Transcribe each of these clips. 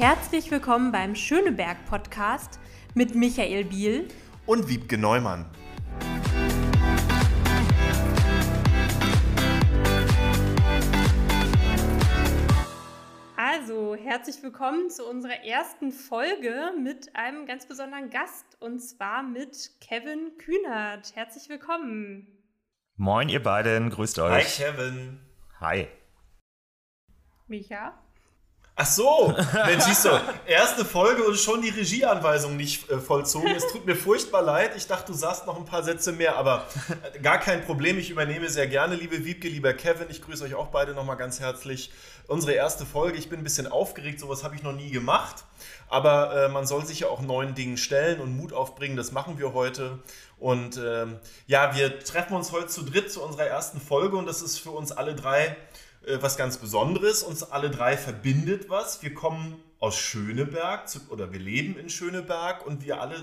Herzlich willkommen beim Schöneberg-Podcast mit Michael Biel und Wiebke Neumann. Also, herzlich willkommen zu unserer ersten Folge mit einem ganz besonderen Gast, und zwar mit Kevin Kühnert. Herzlich willkommen. Moin, ihr beiden. Grüßt euch. Hi, Kevin. Hi. Micha? Ach so, Mensch, siehst du, erste Folge und schon die Regieanweisung nicht vollzogen. Es tut mir furchtbar leid. Ich dachte, du sagst noch ein paar Sätze mehr, aber gar kein Problem. Ich übernehme sehr gerne, liebe Wiebke, lieber Kevin. Ich grüße euch auch beide nochmal ganz herzlich. Unsere erste Folge, ich bin ein bisschen aufgeregt, sowas habe ich noch nie gemacht. Aber man soll sich ja auch neuen Dingen stellen und Mut aufbringen, das machen wir heute. Und ja, wir treffen uns heute zu dritt zu unserer ersten Folge und das ist für uns alle drei was ganz Besonderes. Uns alle drei verbindet was. Wir kommen aus Schöneberg oder wir leben in Schöneberg und wir alle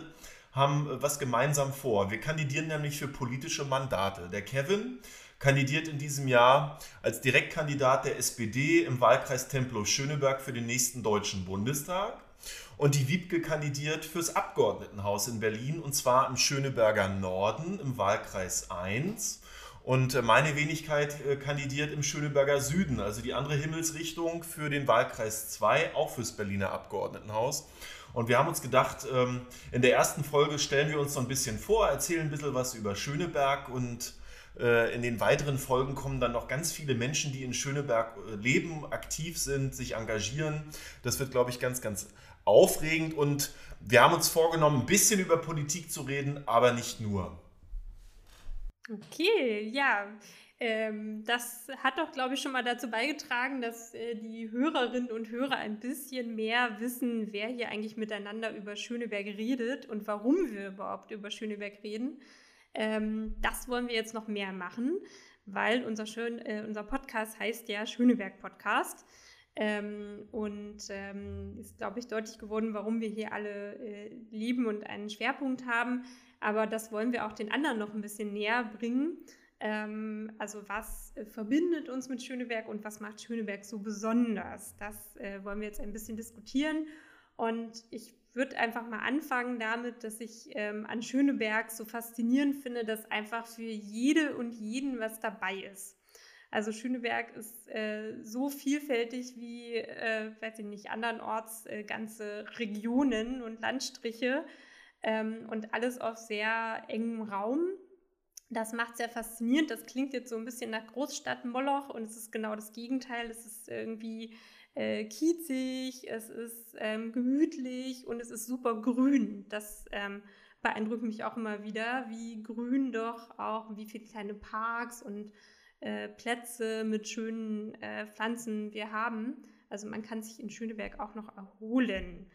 haben was gemeinsam vor. Wir kandidieren nämlich für politische Mandate. Der Kevin kandidiert in diesem Jahr als Direktkandidat der SPD im Wahlkreis Tempelhof-Schöneberg für den nächsten Deutschen Bundestag. Und die Wiebke kandidiert fürs Abgeordnetenhaus in Berlin und zwar im Schöneberger Norden im Wahlkreis 1. Und meine Wenigkeit kandidiert im Schöneberger Süden, also die andere Himmelsrichtung für den Wahlkreis 2, auch fürs Berliner Abgeordnetenhaus. Und wir haben uns gedacht, in der ersten Folge stellen wir uns so ein bisschen vor, erzählen ein bisschen was über Schöneberg und in den weiteren Folgen kommen dann noch ganz viele Menschen, die in Schöneberg leben, aktiv sind, sich engagieren. Das wird, glaube ich, ganz, ganz aufregend und wir haben uns vorgenommen, ein bisschen über Politik zu reden, aber nicht nur. Okay, ja, das hat doch, glaube ich, schon mal dazu beigetragen, dass die Hörerinnen und Hörer ein bisschen mehr wissen, wer hier eigentlich miteinander über Schöneberg redet und warum wir überhaupt über Schöneberg reden. Das wollen wir jetzt noch mehr machen, weil unser Podcast heißt ja Schöneberg-Podcast. Ist, glaube ich, deutlich geworden, warum wir hier alle lieben und einen Schwerpunkt haben. Aber das wollen wir auch den anderen noch ein bisschen näher bringen. Also was verbindet uns mit Schöneberg und was macht Schöneberg so besonders? Das wollen wir jetzt ein bisschen diskutieren. Und ich würde einfach mal anfangen damit, dass ich an Schöneberg so faszinierend finde, dass einfach für jede und jeden was dabei ist. Also Schöneberg ist so vielfältig wie, weiß ich nicht, andernorts ganze Regionen und Landstriche und alles auf sehr engem Raum. Das macht es sehr faszinierend. Das klingt jetzt so ein bisschen nach Großstadt-Moloch und es ist genau das Gegenteil. Es ist irgendwie kiezig, es ist gemütlich und es ist super grün. Das beeindruckt mich auch immer wieder, wie grün doch auch, wie viele kleine Parks und Plätze mit schönen Pflanzen wir haben. Also man kann sich in Schöneberg auch noch erholen.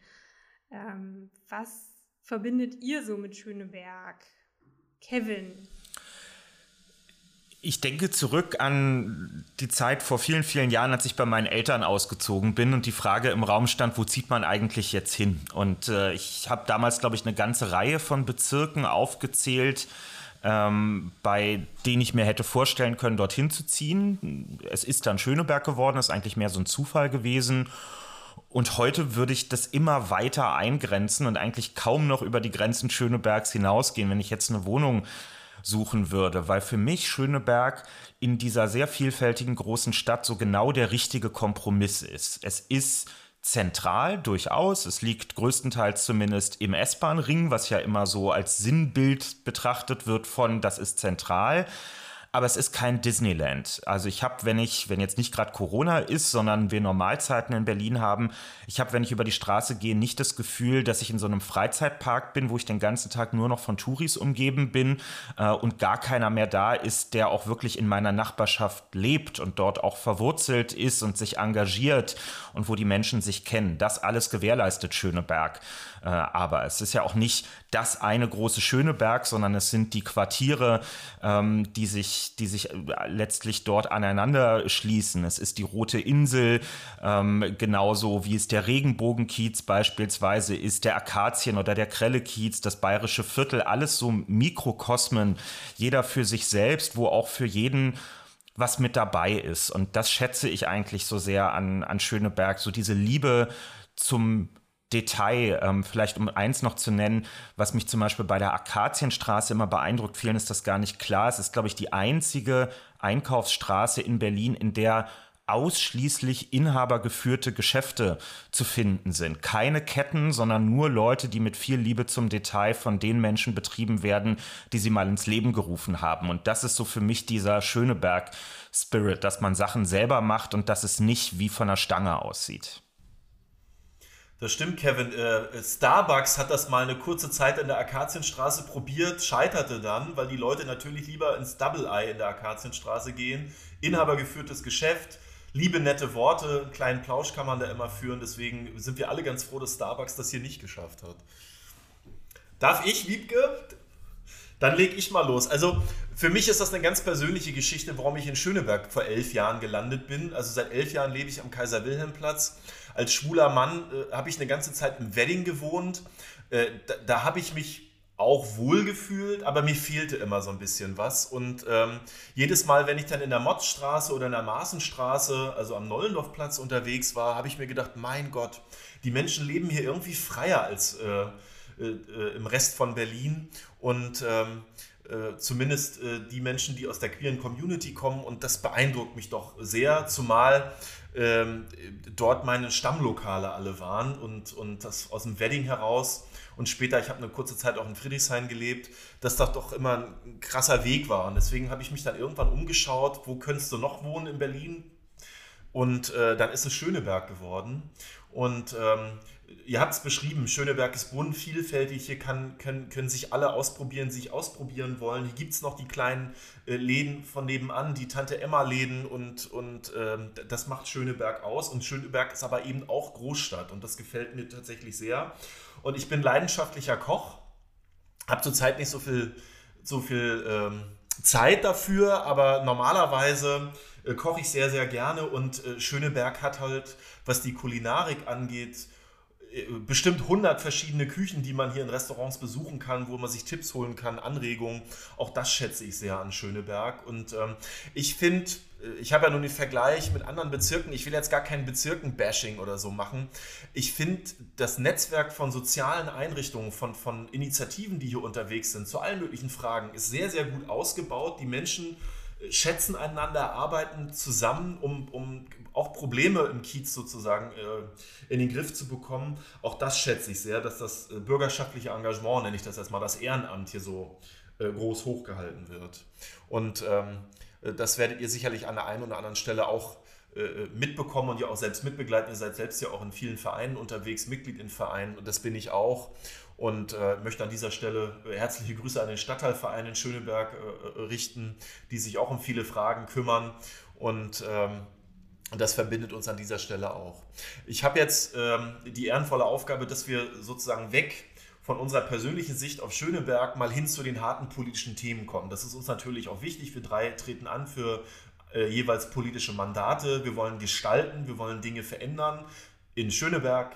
Was verbindet ihr so mit Schöneberg? Kevin? Ich denke zurück an die Zeit vor vielen, vielen Jahren, als ich bei meinen Eltern ausgezogen bin und die Frage im Raum stand, wo zieht man eigentlich jetzt hin? Und ich habe damals, glaube ich, eine ganze Reihe von Bezirken aufgezählt, bei denen ich mir hätte vorstellen können, dorthin zu ziehen. Es ist dann Schöneberg geworden, ist eigentlich mehr so ein Zufall gewesen. Und heute würde ich das immer weiter eingrenzen und eigentlich kaum noch über die Grenzen Schönebergs hinausgehen, wenn ich jetzt eine Wohnung suchen würde, weil für mich Schöneberg in dieser sehr vielfältigen großen Stadt so genau der richtige Kompromiss ist. Es ist zentral durchaus, es liegt größtenteils zumindest im S-Bahn-Ring, was ja immer so als Sinnbild betrachtet wird von das ist zentral, aber es ist kein Disneyland. Also ich habe, wenn jetzt nicht gerade Corona ist, sondern wir Normalzeiten in Berlin haben, wenn ich über die Straße gehe, nicht das Gefühl, dass ich in so einem Freizeitpark bin, wo ich den ganzen Tag nur noch von Touris umgeben bin und gar keiner mehr da ist, der auch wirklich in meiner Nachbarschaft lebt und dort auch verwurzelt ist und sich engagiert und wo die Menschen sich kennen. Das alles gewährleistet Schöneberg. Aber es ist ja auch nicht das eine große Schöneberg, sondern es sind die Quartiere, die sich letztlich dort aneinander schließen. Es ist die Rote Insel, genauso wie es der Regenbogenkiez beispielsweise ist, der Akazien- oder der Krellekiez, das Bayerische Viertel, alles so Mikrokosmen, jeder für sich selbst, wo auch für jeden was mit dabei ist. Und das schätze ich eigentlich so sehr an Schöneberg, so diese Liebe zum Detail. Vielleicht um eins noch zu nennen, was mich zum Beispiel bei der Akazienstraße immer beeindruckt, vielen ist das gar nicht klar. Es ist, glaube ich, die einzige Einkaufsstraße in Berlin, in der ausschließlich inhabergeführte Geschäfte zu finden sind. Keine Ketten, sondern nur Leute, die mit viel Liebe zum Detail von den Menschen betrieben werden, die sie mal ins Leben gerufen haben. Und das ist so für mich dieser Schöneberg-Spirit, dass man Sachen selber macht und dass es nicht wie von der Stange aussieht. Das stimmt, Kevin. Starbucks hat das mal eine kurze Zeit in der Akazienstraße probiert, scheiterte dann, weil die Leute natürlich lieber ins Double-Eye in der Akazienstraße gehen. Inhabergeführtes Geschäft, liebe nette Worte, einen kleinen Plausch kann man da immer führen. Deswegen sind wir alle ganz froh, dass Starbucks das hier nicht geschafft hat. Darf ich, Wiebke? Dann leg ich mal los. Also für mich ist das eine ganz persönliche Geschichte, warum ich in Schöneberg vor 11 Jahren gelandet bin. Also seit 11 Jahren lebe ich am Kaiser-Wilhelm-Platz. Als schwuler Mann habe ich eine ganze Zeit im Wedding gewohnt. Da habe ich mich auch wohl gefühlt, aber mir fehlte immer so ein bisschen was. Und jedes Mal, wenn ich dann in der Motzstraße oder in der Maaßenstraße, also am Nollendorfplatz unterwegs war, habe ich mir gedacht, mein Gott, die Menschen leben hier irgendwie freier als im Rest von Berlin. Und zumindest die Menschen, die aus der queeren Community kommen. Und das beeindruckt mich doch sehr, zumal dort meine Stammlokale alle waren und das aus dem Wedding heraus und später, ich habe eine kurze Zeit auch in Friedrichshain gelebt, dass das doch immer ein krasser Weg war und deswegen habe ich mich dann irgendwann umgeschaut, wo könntest du noch wohnen in Berlin und dann ist es Schöneberg geworden und ihr habt es beschrieben, Schöneberg ist bunt, vielfältig, hier können sich alle ausprobieren, sich ausprobieren wollen. Hier gibt es noch die kleinen Läden von nebenan, die Tante-Emma-Läden und das macht Schöneberg aus. Und Schöneberg ist aber eben auch Großstadt und das gefällt mir tatsächlich sehr. Und ich bin leidenschaftlicher Koch, habe zurzeit nicht so viel Zeit dafür, aber normalerweise koche ich sehr, sehr gerne und Schöneberg hat halt, was die Kulinarik angeht, bestimmt 100 verschiedene Küchen, die man hier in Restaurants besuchen kann, wo man sich Tipps holen kann, Anregungen. Auch das schätze ich sehr an Schöneberg. Und ich finde, ich habe ja nun den Vergleich mit anderen Bezirken. Ich will jetzt gar kein Bezirken-Bashing oder so machen. Ich finde, das Netzwerk von sozialen Einrichtungen, von Initiativen, die hier unterwegs sind, zu allen möglichen Fragen, ist sehr, sehr gut ausgebaut. Die Menschen schätzen einander, arbeiten zusammen, um auch Probleme im Kiez sozusagen in den Griff zu bekommen. Auch das schätze ich sehr, dass das bürgerschaftliche Engagement, nenne ich das erstmal, das Ehrenamt hier so groß hochgehalten wird. Und das werdet ihr sicherlich an der einen oder anderen Stelle auch mitbekommen und ihr auch selbst mitbegleiten. Ihr seid selbst ja auch in vielen Vereinen unterwegs, Mitglied in Vereinen und das bin ich auch. Und möchte an dieser Stelle herzliche Grüße an den Stadtteilverein in Schöneberg richten, die sich auch um viele Fragen kümmern. Und das verbindet uns an dieser Stelle auch. Ich habe jetzt die ehrenvolle Aufgabe, dass wir sozusagen weg von unserer persönlichen Sicht auf Schöneberg mal hin zu den harten politischen Themen kommen. Das ist uns natürlich auch wichtig. Wir drei treten an für jeweils politische Mandate. Wir wollen gestalten, wir wollen Dinge verändern in Schöneberg.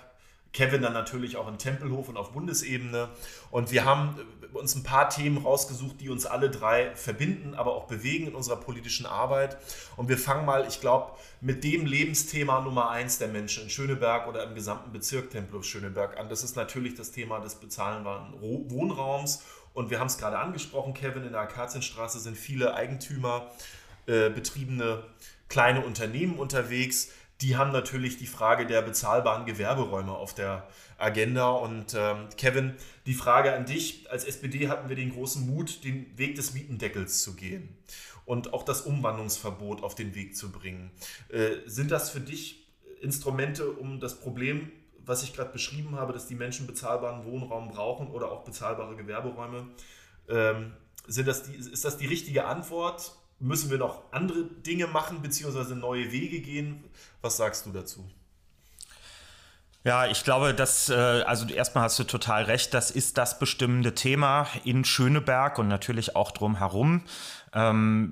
Kevin dann natürlich auch in Tempelhof und auf Bundesebene. Und wir haben uns ein paar Themen rausgesucht, die uns alle drei verbinden, aber auch bewegen in unserer politischen Arbeit. Und wir fangen mal, ich glaube, mit dem Lebensthema Nummer 1 der Menschen in Schöneberg oder im gesamten Bezirk Tempelhof-Schöneberg an. Das ist natürlich das Thema des bezahlbaren Wohnraums. Und wir haben es gerade angesprochen, Kevin, in der Akazienstraße sind viele Eigentümer, betriebene kleine Unternehmen unterwegs. Die haben natürlich die Frage der bezahlbaren Gewerberäume auf der Agenda. Und Kevin, die Frage an dich. Als SPD hatten wir den großen Mut, den Weg des Mietendeckels zu gehen und auch das Umwandlungsverbot auf den Weg zu bringen. Sind das für dich Instrumente, um das Problem, was ich gerade beschrieben habe, dass die Menschen bezahlbaren Wohnraum brauchen oder auch bezahlbare Gewerberäume, ist das die richtige Antwort? Müssen wir noch andere Dinge machen, beziehungsweise neue Wege gehen? Was sagst du dazu? Ja, ich glaube, also erstmal hast du total recht, das ist das bestimmende Thema in Schöneberg und natürlich auch drumherum.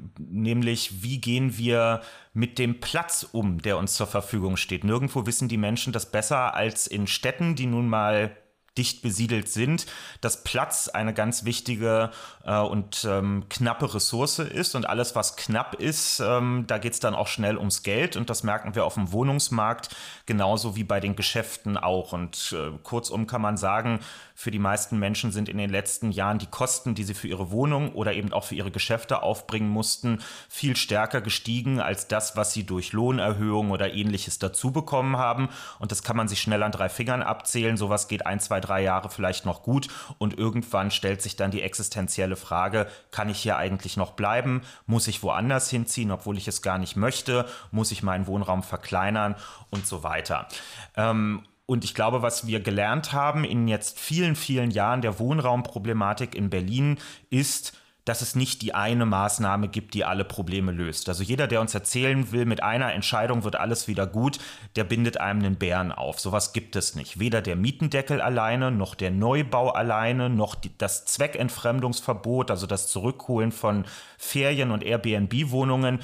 Nämlich, wie gehen wir mit dem Platz um, der uns zur Verfügung steht? Nirgendwo wissen die Menschen das besser als in Städten, die nun mal dicht besiedelt sind, dass Platz eine ganz wichtige und knappe Ressource ist. Und alles, was knapp ist, da geht es dann auch schnell ums Geld. Und das merken wir auf dem Wohnungsmarkt genauso wie bei den Geschäften auch. Und kurzum kann man sagen, für die meisten Menschen sind in den letzten Jahren die Kosten, die sie für ihre Wohnung oder eben auch für ihre Geschäfte aufbringen mussten, viel stärker gestiegen als das, was sie durch Lohnerhöhungen oder Ähnliches dazu bekommen haben. Und das kann man sich schnell an 3 Fingern abzählen. Sowas geht 1, 2, 3 Jahre vielleicht noch gut. Und irgendwann stellt sich dann die existenzielle Frage, kann ich hier eigentlich noch bleiben? Muss ich woanders hinziehen, obwohl ich es gar nicht möchte? Muss ich meinen Wohnraum verkleinern? Und so weiter. Und ich glaube, was wir gelernt haben in jetzt vielen, vielen Jahren der Wohnraumproblematik in Berlin ist, dass es nicht die eine Maßnahme gibt, die alle Probleme löst. Also jeder, der uns erzählen will, mit einer Entscheidung wird alles wieder gut, der bindet einem den Bären auf. Sowas gibt es nicht. Weder der Mietendeckel alleine, noch der Neubau alleine, noch das Zweckentfremdungsverbot, also das Zurückholen von Ferien- und Airbnb-Wohnungen.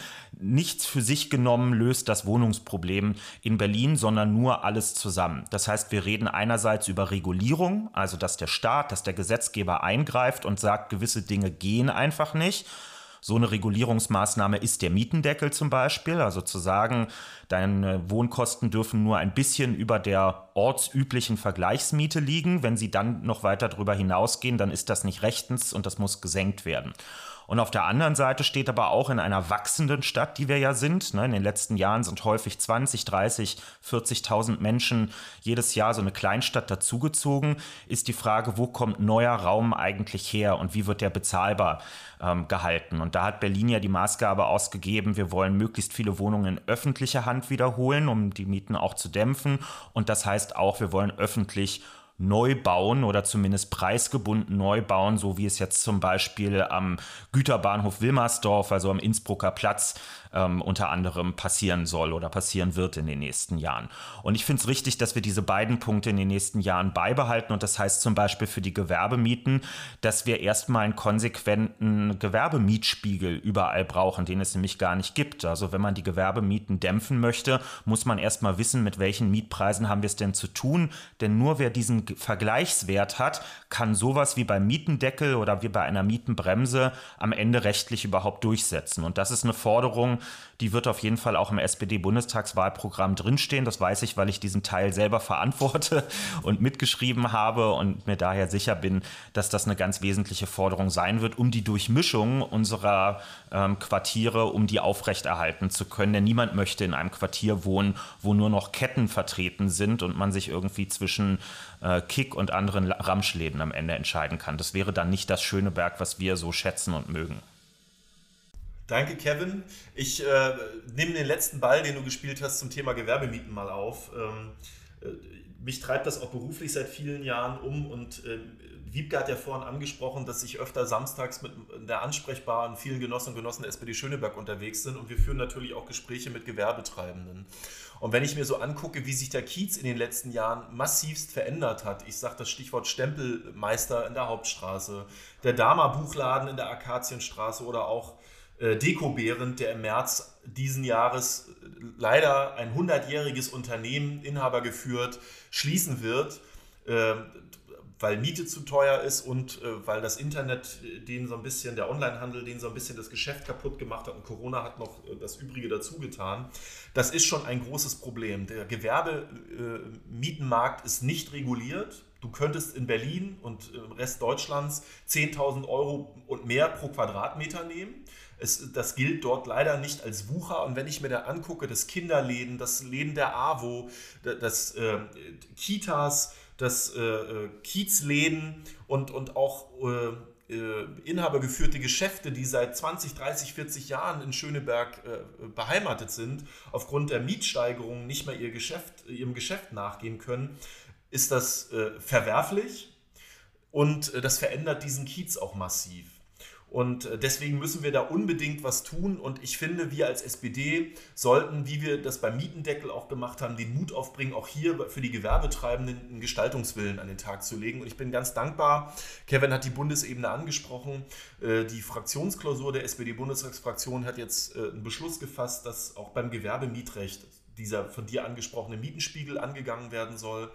Nichts für sich genommen löst das Wohnungsproblem in Berlin, sondern nur alles zusammen. Das heißt, wir reden einerseits über Regulierung, also dass der Staat, dass der Gesetzgeber eingreift und sagt, gewisse Dinge gehen einfach nicht. So eine Regulierungsmaßnahme ist der Mietendeckel zum Beispiel, also zu sagen, deine Wohnkosten dürfen nur ein bisschen über der ortsüblichen Vergleichsmiete liegen. Wenn sie dann noch weiter darüber hinausgehen, dann ist das nicht rechtens und das muss gesenkt werden. Und auf der anderen Seite steht aber auch in einer wachsenden Stadt, die wir ja sind, in den letzten Jahren sind häufig 20, 30, 40.000 Menschen jedes Jahr so eine Kleinstadt dazugezogen, ist die Frage, wo kommt neuer Raum eigentlich her und wie wird der bezahlbar gehalten? Und da hat Berlin ja die Maßgabe ausgegeben, wir wollen möglichst viele Wohnungen in öffentlicher Hand wiederholen, um die Mieten auch zu dämpfen. Und das heißt auch, wir wollen öffentlich neu bauen oder zumindest preisgebunden neu bauen, so wie es jetzt zum Beispiel am Güterbahnhof Wilmersdorf, also am Innsbrucker Platz, unter anderem passieren soll oder passieren wird in den nächsten Jahren. Und ich finde es richtig, dass wir diese beiden Punkte in den nächsten Jahren beibehalten. Und das heißt zum Beispiel für die Gewerbemieten, dass wir erstmal einen konsequenten Gewerbemietspiegel überall brauchen, den es nämlich gar nicht gibt. Also wenn man die Gewerbemieten dämpfen möchte, muss man erstmal wissen, mit welchen Mietpreisen haben wir es denn zu tun. Denn nur wer diesen Vergleichswert hat, kann sowas wie beim Mietendeckel oder wie bei einer Mietenbremse am Ende rechtlich überhaupt durchsetzen. Und das ist eine Forderung, die wird auf jeden Fall auch im SPD-Bundestagswahlprogramm drinstehen. Das weiß ich, weil ich diesen Teil selber verantworte und mitgeschrieben habe und mir daher sicher bin, dass das eine ganz wesentliche Forderung sein wird, um die Durchmischung unserer Quartiere, um die aufrechterhalten zu können. Denn niemand möchte in einem Quartier wohnen, wo nur noch Ketten vertreten sind und man sich irgendwie zwischen Kick und anderen Ramschläden am Ende entscheiden kann. Das wäre dann nicht das Schöneberg, was wir so schätzen und mögen. Danke, Kevin. Ich nehme den letzten Ball, den du gespielt hast, zum Thema Gewerbemieten mal auf. Mich treibt das auch beruflich seit vielen Jahren um und Wiebke hat ja vorhin angesprochen, dass ich öfter samstags mit der ansprechbaren vielen Genossinnen und Genossen der SPD Schöneberg unterwegs bin und wir führen natürlich auch Gespräche mit Gewerbetreibenden. Und wenn ich mir so angucke, wie sich der Kiez in den letzten Jahren massivst verändert hat, ich sage das Stichwort Stempelmeister in der Hauptstraße, der Dama-Buchladen in der Akazienstraße oder auch Deko Behrend, der im März diesen Jahres leider ein 100-jähriges Unternehmen, Inhaber geführt, schließen wird, weil Miete zu teuer ist und weil das Internet der Onlinehandel denen so ein bisschen das Geschäft kaputt gemacht hat und Corona hat noch das Übrige dazu getan. Das ist schon ein großes Problem. Der Gewerbemietenmarkt ist nicht reguliert. Du könntest in Berlin und im Rest Deutschlands 10.000 Euro und mehr pro Quadratmeter nehmen. Das gilt dort leider nicht als Wucher. Und wenn ich mir da angucke, das Kinderläden, das Läden der AWO, das Kitas, das Kiezläden und auch inhabergeführte Geschäfte, die seit 20, 30, 40 Jahren in Schöneberg beheimatet sind, aufgrund der Mietsteigerungen nicht mehr ihrem Geschäft nachgehen können, ist das verwerflich und das verändert diesen Kiez auch massiv. Und deswegen müssen wir da unbedingt was tun und ich finde, wir als SPD sollten, wie wir das beim Mietendeckel auch gemacht haben, den Mut aufbringen, auch hier für die Gewerbetreibenden einen Gestaltungswillen an den Tag zu legen. Und ich bin ganz dankbar, Kevin hat die Bundesebene angesprochen, die Fraktionsklausur der SPD-Bundestagsfraktion hat jetzt einen Beschluss gefasst, dass auch beim Gewerbemietrecht dieser von dir angesprochene Mietenspiegel angegangen werden soll.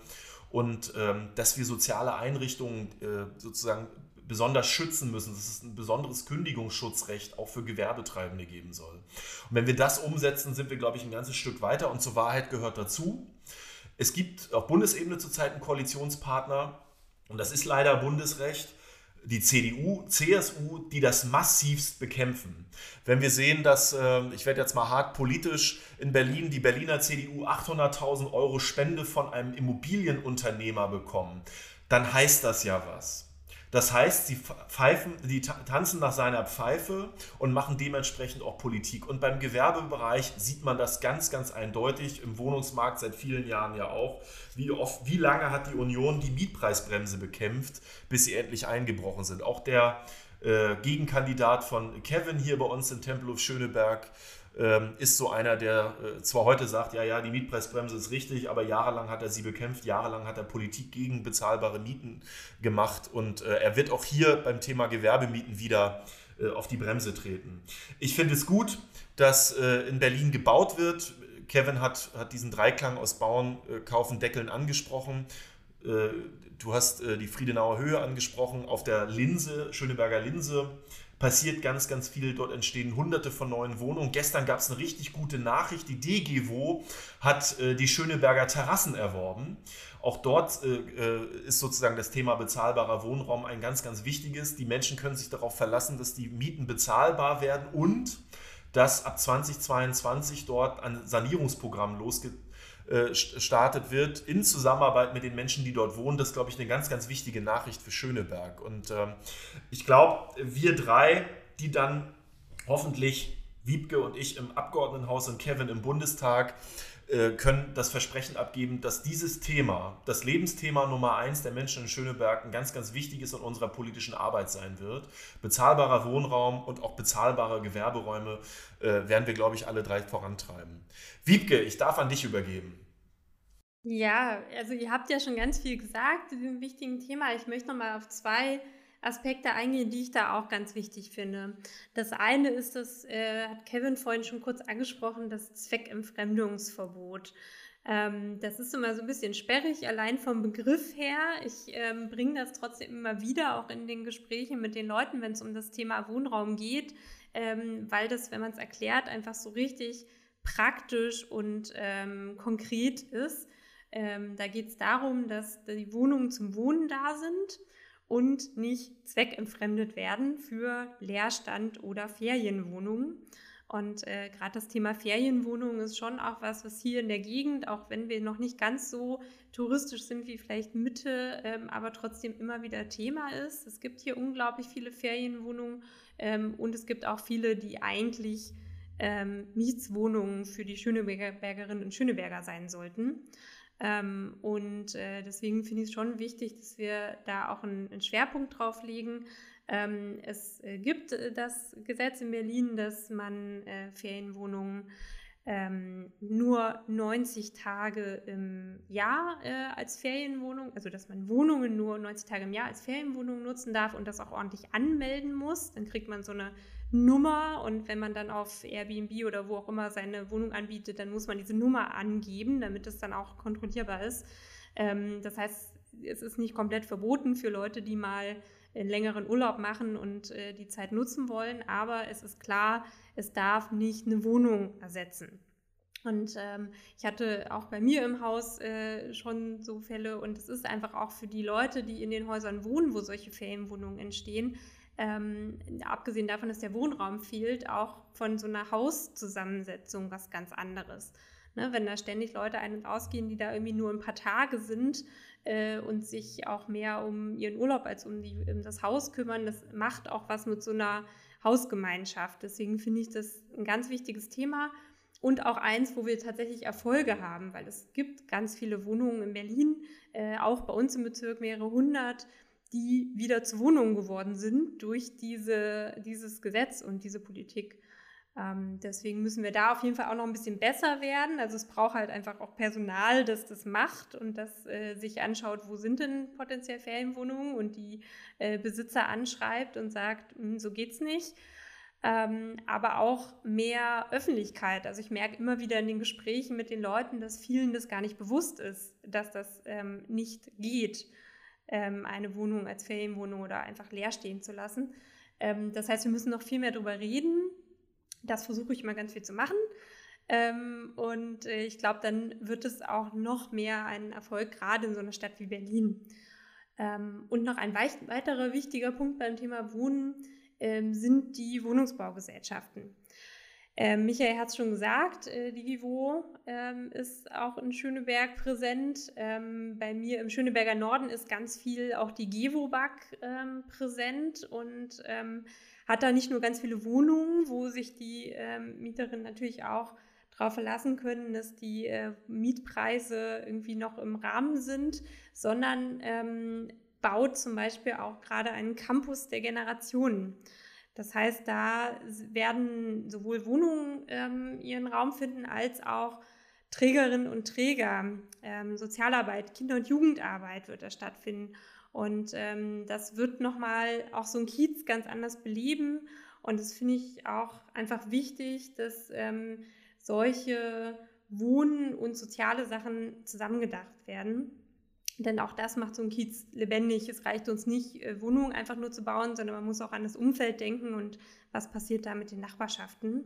und dass wir soziale Einrichtungen sozusagen besonders schützen müssen, dass es ein besonderes Kündigungsschutzrecht auch für Gewerbetreibende geben soll. Und wenn wir das umsetzen, sind wir, glaube ich, ein ganzes Stück weiter und zur Wahrheit gehört dazu. Es gibt auf Bundesebene zurzeit einen Koalitionspartner und das ist leider Bundesrecht, die CDU, CSU, die das massivst bekämpfen. Wenn wir sehen, dass, ich werde jetzt mal hart politisch, in Berlin die Berliner CDU 800.000 Euro Spende von einem Immobilienunternehmer bekommen, dann heißt das ja was. Das heißt, sie pfeifen, die tanzen nach seiner Pfeife und machen dementsprechend auch Politik. Und beim Gewerbebereich sieht man das ganz, ganz eindeutig, im Wohnungsmarkt seit vielen Jahren ja auch. Wie lange hat die Union die Mietpreisbremse bekämpft, bis sie endlich eingebrochen sind? Auch der Gegenkandidat von Kevin hier bei uns in Tempelhof-Schöneberg ist so einer, der zwar heute sagt, ja, die Mietpreisbremse ist richtig, aber jahrelang hat er sie bekämpft, jahrelang hat er Politik gegen bezahlbare Mieten gemacht und er wird auch hier beim Thema Gewerbemieten wieder auf die Bremse treten. Ich finde es gut, dass in Berlin gebaut wird. Kevin hat diesen Dreiklang aus Bauen, Kaufen, Deckeln angesprochen. Du hast die Friedenauer Höhe angesprochen, auf der Linse, Schöneberger Linse, passiert ganz, ganz viel. Dort entstehen hunderte von neuen Wohnungen. Gestern gab es eine richtig gute Nachricht. Die DGWO hat die Schöneberger Terrassen erworben. Auch dort ist sozusagen das Thema bezahlbarer Wohnraum ein ganz, ganz wichtiges. Die Menschen können sich darauf verlassen, dass die Mieten bezahlbar werden und dass ab 2022 dort ein Sanierungsprogramm gestartet wird, in Zusammenarbeit mit den Menschen, die dort wohnen. Das ist, glaube ich, eine ganz, ganz wichtige Nachricht für Schöneberg. Und ich glaube, wir drei, die dann hoffentlich, Wiebke und ich im Abgeordnetenhaus und Kevin im Bundestag, können das Versprechen abgeben, dass dieses Thema, das Lebensthema Nummer 1 der Menschen in Schöneberg, ein ganz, ganz wichtiges in unserer politischen Arbeit sein wird. Bezahlbarer Wohnraum und auch bezahlbare Gewerberäume werden wir, glaube ich, alle drei vorantreiben. Wiebke, ich darf an dich übergeben. Ja, also ihr habt ja schon ganz viel gesagt zu diesem wichtigen Thema. Ich möchte nochmal auf zwei Aspekte eingehen, die ich da auch ganz wichtig finde. Das eine ist, das hat Kevin vorhin schon kurz angesprochen, das Zweckentfremdungsverbot. Das ist immer so ein bisschen sperrig, allein vom Begriff her. Ich bringe das trotzdem immer wieder, auch in den Gesprächen mit den Leuten, wenn es um das Thema Wohnraum geht, weil das, wenn man es erklärt, einfach so richtig praktisch und konkret ist. Da geht es darum, dass die Wohnungen zum Wohnen da sind und nicht zweckentfremdet werden für Leerstand oder Ferienwohnungen. Und gerade das Thema Ferienwohnungen ist schon auch was hier in der Gegend, auch wenn wir noch nicht ganz so touristisch sind wie vielleicht Mitte, aber trotzdem immer wieder Thema ist. Es gibt hier unglaublich viele Ferienwohnungen und es gibt auch viele, die eigentlich Mietswohnungen für die Schönebergerinnen und Schöneberger sein sollten. Und deswegen finde ich es schon wichtig, dass wir da auch einen Schwerpunkt drauf legen. Es gibt das Gesetz in Berlin, dass man Ferienwohnungen nur 90 Tage im Jahr als Ferienwohnung, also dass man Wohnungen nur 90 Tage im Jahr als Ferienwohnung nutzen darf und das auch ordentlich anmelden muss. Dann kriegt man so eine Nummer und wenn man dann auf Airbnb oder wo auch immer seine Wohnung anbietet, dann muss man diese Nummer angeben, damit das dann auch kontrollierbar ist. Das heißt, es ist nicht komplett verboten für Leute, die mal einen längeren Urlaub machen und die Zeit nutzen wollen, aber es ist klar, es darf nicht eine Wohnung ersetzen. Und ich hatte auch bei mir im Haus schon so Fälle und es ist einfach auch für die Leute, die in den Häusern wohnen, wo solche Ferienwohnungen entstehen, abgesehen davon, dass der Wohnraum fehlt, auch von so einer Hauszusammensetzung was ganz anderes. Ne, wenn da ständig Leute ein- und ausgehen, die da irgendwie nur ein paar Tage sind und sich auch mehr um ihren Urlaub als um das Haus kümmern, das macht auch was mit so einer Hausgemeinschaft. Deswegen finde ich das ein ganz wichtiges Thema und auch eins, wo wir tatsächlich Erfolge haben, weil es gibt ganz viele Wohnungen in Berlin, auch bei uns im Bezirk mehrere hundert, die wieder zu Wohnungen geworden sind durch dieses Gesetz und diese Politik. Deswegen müssen wir da auf jeden Fall auch noch ein bisschen besser werden. Also es braucht halt einfach auch Personal, das das macht und das sich anschaut, wo sind denn potenziell Ferienwohnungen und die Besitzer anschreibt und sagt, so geht's nicht. aber auch mehr Öffentlichkeit. Also ich merke immer wieder in den Gesprächen mit den Leuten, dass vielen das gar nicht bewusst ist, dass das nicht geht, eine Wohnung als Ferienwohnung oder einfach leer stehen zu lassen. Das heißt, wir müssen noch viel mehr darüber reden. Das versuche ich immer ganz viel zu machen. Und ich glaube, dann wird es auch noch mehr ein Erfolg, gerade in so einer Stadt wie Berlin. Und noch ein weiterer wichtiger Punkt beim Thema Wohnen sind die Wohnungsbaugesellschaften. Michael hat es schon gesagt, die WIWO ist auch in Schöneberg präsent. Bei mir im Schöneberger Norden ist ganz viel auch die Gewobag präsent und hat da nicht nur ganz viele Wohnungen, wo sich die Mieterinnen natürlich auch darauf verlassen können, dass die Mietpreise irgendwie noch im Rahmen sind, sondern baut zum Beispiel auch gerade einen Campus der Generationen. Das heißt, da werden sowohl Wohnungen ihren Raum finden, als auch Trägerinnen und Träger, Sozialarbeit, Kinder- und Jugendarbeit wird da stattfinden. Und das wird nochmal auch so ein Kiez ganz anders beleben. Und das finde ich auch einfach wichtig, dass solche Wohnen und soziale Sachen zusammengedacht werden. Denn auch das macht so ein Kiez lebendig. Es reicht uns nicht, Wohnungen einfach nur zu bauen, sondern man muss auch an das Umfeld denken und was passiert da mit den Nachbarschaften.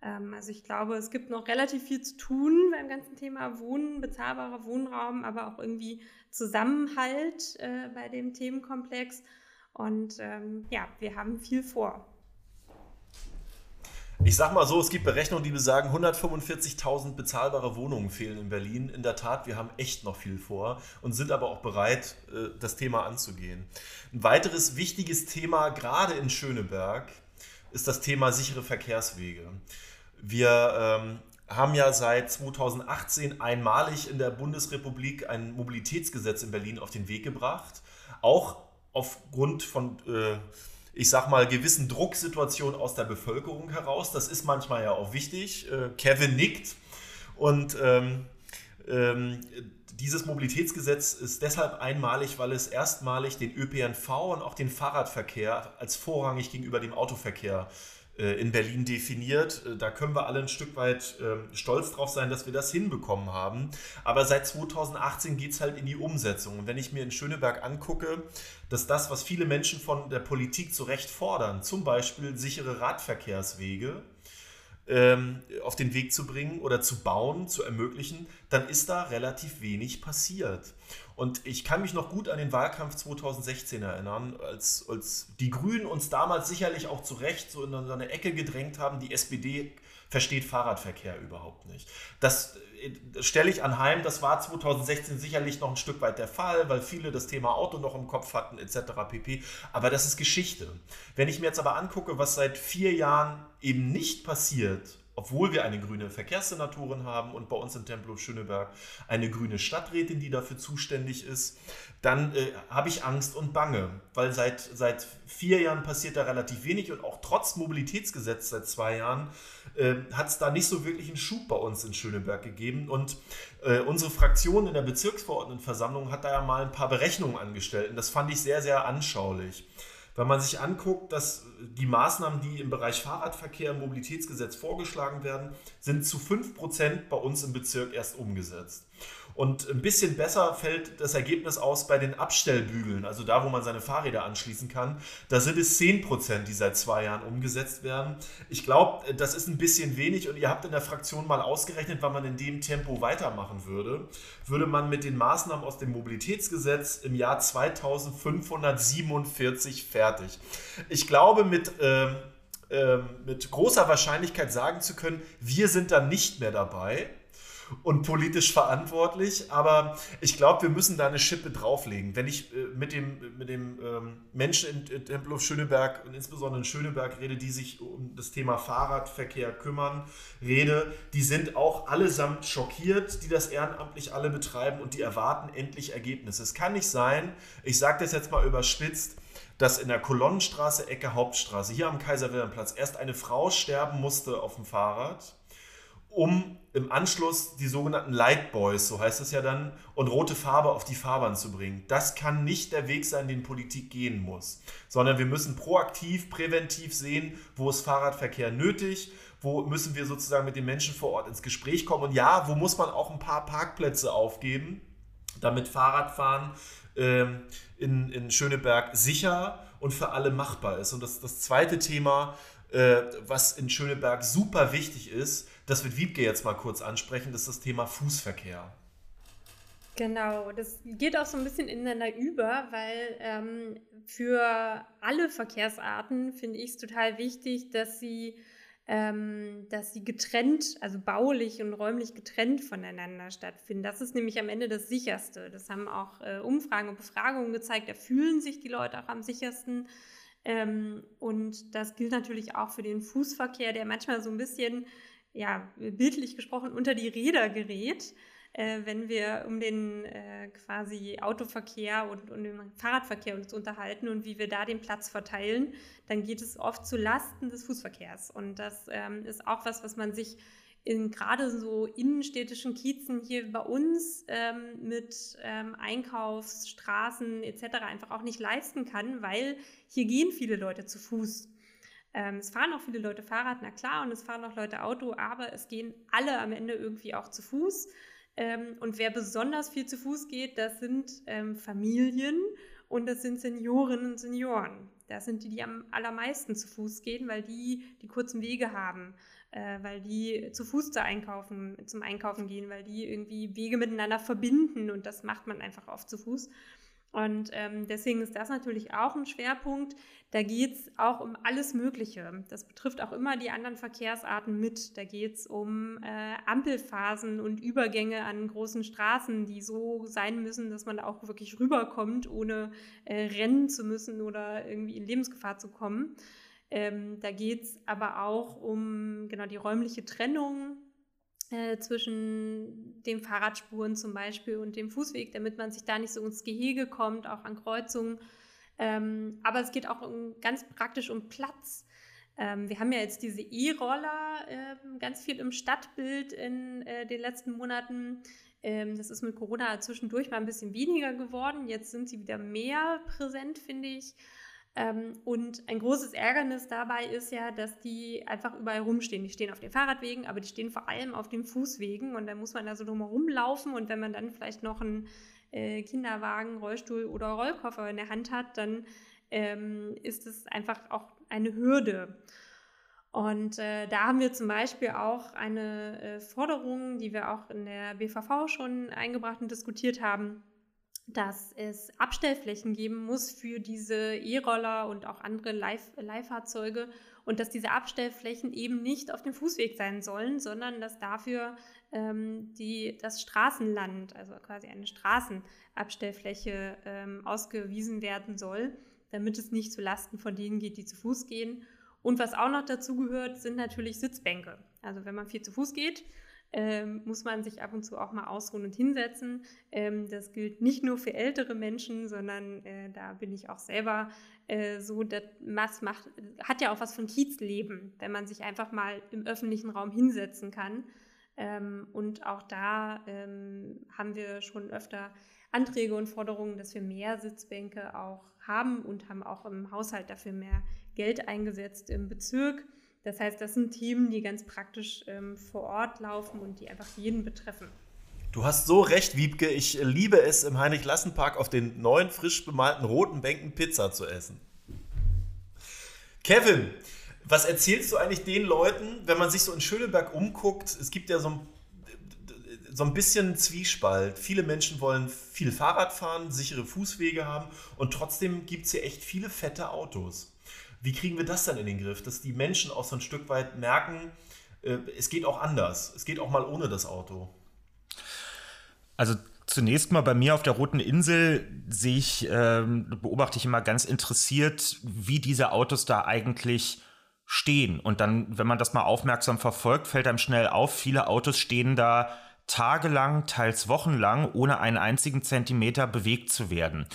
Also ich glaube, es gibt noch relativ viel zu tun beim ganzen Thema Wohnen, bezahlbarer Wohnraum, aber auch irgendwie Zusammenhalt bei dem Themenkomplex. Und ja, wir haben viel vor. Ich sag mal so, es gibt Berechnungen, die besagen, 145.000 bezahlbare Wohnungen fehlen in Berlin. In der Tat, wir haben echt noch viel vor und sind aber auch bereit, das Thema anzugehen. Ein weiteres wichtiges Thema, gerade in Schöneberg, ist das Thema sichere Verkehrswege. Wir haben ja seit 2018 einmalig in der Bundesrepublik ein Mobilitätsgesetz in Berlin auf den Weg gebracht. Auch aufgrund von ich sag mal, gewissen Drucksituationen aus der Bevölkerung heraus. Das ist manchmal ja auch wichtig. Kevin nickt. Und dieses Mobilitätsgesetz ist deshalb einmalig, weil es erstmalig den ÖPNV und auch den Fahrradverkehr als vorrangig gegenüber dem Autoverkehr in Berlin definiert. Da können wir alle ein Stück weit stolz drauf sein, dass wir das hinbekommen haben. Aber seit 2018 geht es halt in die Umsetzung. Und wenn ich mir in Schöneberg angucke, dass das, was viele Menschen von der Politik zu Recht fordern, zum Beispiel sichere Radverkehrswege auf den Weg zu bringen oder zu bauen, zu ermöglichen, dann ist da relativ wenig passiert. Und ich kann mich noch gut an den Wahlkampf 2016 erinnern, als die Grünen uns damals sicherlich auch zu Recht so in so eine Ecke gedrängt haben, die SPD versteht Fahrradverkehr überhaupt nicht. Das stelle ich anheim, das war 2016 sicherlich noch ein Stück weit der Fall, weil viele das Thema Auto noch im Kopf hatten etc. pp. Aber das ist Geschichte. Wenn ich mir jetzt aber angucke, was seit 4 Jahren eben nicht passiert, obwohl wir eine grüne Verkehrssenatorin haben und bei uns in Tempelhof-Schöneberg eine grüne Stadträtin, die dafür zuständig ist, dann habe ich Angst und Bange, weil seit 4 Jahren passiert da relativ wenig und auch trotz Mobilitätsgesetz seit 2 Jahren hat es da nicht so wirklich einen Schub bei uns in Schöneberg gegeben. Und unsere Fraktion in der Bezirksverordnetenversammlung hat da ja mal ein paar Berechnungen angestellt und das fand ich sehr, sehr anschaulich. Wenn man sich anguckt, dass die Maßnahmen, die im Bereich Fahrradverkehr im Mobilitätsgesetz vorgeschlagen werden, sind zu 5% bei uns im Bezirk erst umgesetzt. Und ein bisschen besser fällt das Ergebnis aus bei den Abstellbügeln, also da, wo man seine Fahrräder anschließen kann. Da sind es 10%, die seit 2 Jahren umgesetzt werden. Ich glaube, das ist ein bisschen wenig und ihr habt in der Fraktion mal ausgerechnet, wann man in dem Tempo weitermachen würde. Würde man mit den Maßnahmen aus dem Mobilitätsgesetz im Jahr 2547 fertig. Ich glaube, mit großer Wahrscheinlichkeit sagen zu können, wir sind dann nicht mehr dabei und politisch verantwortlich, aber ich glaube, wir müssen da eine Schippe drauflegen. Wenn ich mit dem Menschen in Tempelhof-Schöneberg und insbesondere in Schöneberg rede, die sich um das Thema Fahrradverkehr kümmern, die sind auch allesamt schockiert, die das ehrenamtlich alle betreiben und die erwarten endlich Ergebnisse. Es kann nicht sein, ich sage das jetzt mal überspitzt, dass in der Kolonnenstraße, Ecke Hauptstraße, hier am Kaiser-Wilhelm-Platz, erst eine Frau sterben musste auf dem Fahrrad, um im Anschluss die sogenannten Lightboys, so heißt es ja dann, und rote Farbe auf die Fahrbahn zu bringen. Das kann nicht der Weg sein, den Politik gehen muss, sondern wir müssen proaktiv, präventiv sehen, wo ist Fahrradverkehr nötig, wo müssen wir sozusagen mit den Menschen vor Ort ins Gespräch kommen und ja, wo muss man auch ein paar Parkplätze aufgeben, damit Fahrradfahren in Schöneberg sicher und für alle machbar ist. Und das zweite Thema, was in Schöneberg super wichtig ist, das wird Wiebke jetzt mal kurz ansprechen, das ist das Thema Fußverkehr. Genau, das geht auch so ein bisschen ineinander über, weil für alle Verkehrsarten finde ich es total wichtig, dass sie getrennt, also baulich und räumlich getrennt voneinander stattfinden. Das ist nämlich am Ende das Sicherste. Das haben auch Umfragen und Befragungen gezeigt, da fühlen sich die Leute auch am sichersten. Und das gilt natürlich auch für den Fußverkehr, der manchmal so ein bisschen, ja, bildlich gesprochen, unter die Räder gerät, wenn wir um den quasi Autoverkehr und den Fahrradverkehr uns unterhalten und wie wir da den Platz verteilen, dann geht es oft zu Lasten des Fußverkehrs. Und das ist auch was man sich in gerade so innenstädtischen Kiezen hier bei uns mit Einkaufsstraßen etc. einfach auch nicht leisten kann, weil hier gehen viele Leute zu Fuß. Es fahren auch viele Leute Fahrrad, na klar, und es fahren auch Leute Auto, aber es gehen alle am Ende irgendwie auch zu Fuß. Und wer besonders viel zu Fuß geht, das sind Familien und das sind Seniorinnen und Senioren. Das sind die, die am allermeisten zu Fuß gehen, weil die kurzen Wege haben, weil die zu Fuß zum Einkaufen gehen, weil die irgendwie Wege miteinander verbinden und das macht man einfach oft zu Fuß. Und deswegen ist das natürlich auch ein Schwerpunkt. Da geht es auch um alles Mögliche. Das betrifft auch immer die anderen Verkehrsarten mit. Da geht es um Ampelphasen und Übergänge an großen Straßen, die so sein müssen, dass man da auch wirklich rüberkommt, ohne rennen zu müssen oder irgendwie in Lebensgefahr zu kommen. Da geht es aber auch um genau die räumliche Trennung zwischen den Fahrradspuren zum Beispiel und dem Fußweg, damit man sich da nicht so ins Gehege kommt, auch an Kreuzungen. Aber es geht auch ganz praktisch um Platz. Wir haben ja jetzt diese E-Roller ganz viel im Stadtbild in den letzten Monaten. Das ist mit Corona zwischendurch mal ein bisschen weniger geworden. Jetzt sind sie wieder mehr präsent, finde ich. Und ein großes Ärgernis dabei ist ja, dass die einfach überall rumstehen. Die stehen auf den Fahrradwegen, aber die stehen vor allem auf den Fußwegen. Und dann muss man da so drumherum laufen. Und wenn man dann vielleicht noch einen Kinderwagen, Rollstuhl oder Rollkoffer in der Hand hat, dann ist es einfach auch eine Hürde. Und da haben wir zum Beispiel auch eine Forderung, die wir auch in der BVV schon eingebracht und diskutiert haben, dass es Abstellflächen geben muss für diese E-Roller und auch andere Leihfahrzeuge und dass diese Abstellflächen eben nicht auf dem Fußweg sein sollen, sondern dass dafür das Straßenland, also quasi eine Straßenabstellfläche ausgewiesen werden soll, damit es nicht zu Lasten von denen geht, die zu Fuß gehen. Und was auch noch dazu gehört, sind natürlich Sitzbänke. Also wenn man viel zu Fuß geht, muss man sich ab und zu auch mal ausruhen und hinsetzen. Das gilt nicht nur für ältere Menschen, sondern da bin ich auch selber so, das hat ja auch was von Kiezleben, wenn man sich einfach mal im öffentlichen Raum hinsetzen kann. Und auch da haben wir schon öfter Anträge und Forderungen, dass wir mehr Sitzbänke auch haben und haben auch im Haushalt dafür mehr Geld eingesetzt im Bezirk. Das heißt, das sind Themen, die ganz praktisch vor Ort laufen und die einfach jeden betreffen. Du hast so recht, Wiebke. Ich liebe es, im Heinrich-Lassen-Park auf den neuen, frisch bemalten roten Bänken Pizza zu essen. Kevin, was erzählst du eigentlich den Leuten, wenn man sich so in Schöneberg umguckt? Es gibt ja so ein bisschen Zwiespalt. Viele Menschen wollen viel Fahrrad fahren, sichere Fußwege haben und trotzdem gibt es hier echt viele fette Autos. Wie kriegen wir das dann in den Griff, dass die Menschen auch so ein Stück weit merken, es geht auch anders, es geht auch mal ohne das Auto? Also zunächst mal bei mir auf der Roten Insel beobachte ich immer ganz interessiert, wie diese Autos da eigentlich stehen. Und dann, wenn man das mal aufmerksam verfolgt, fällt einem schnell auf, viele Autos stehen da tagelang, teils wochenlang, ohne einen einzigen Zentimeter bewegt zu werden.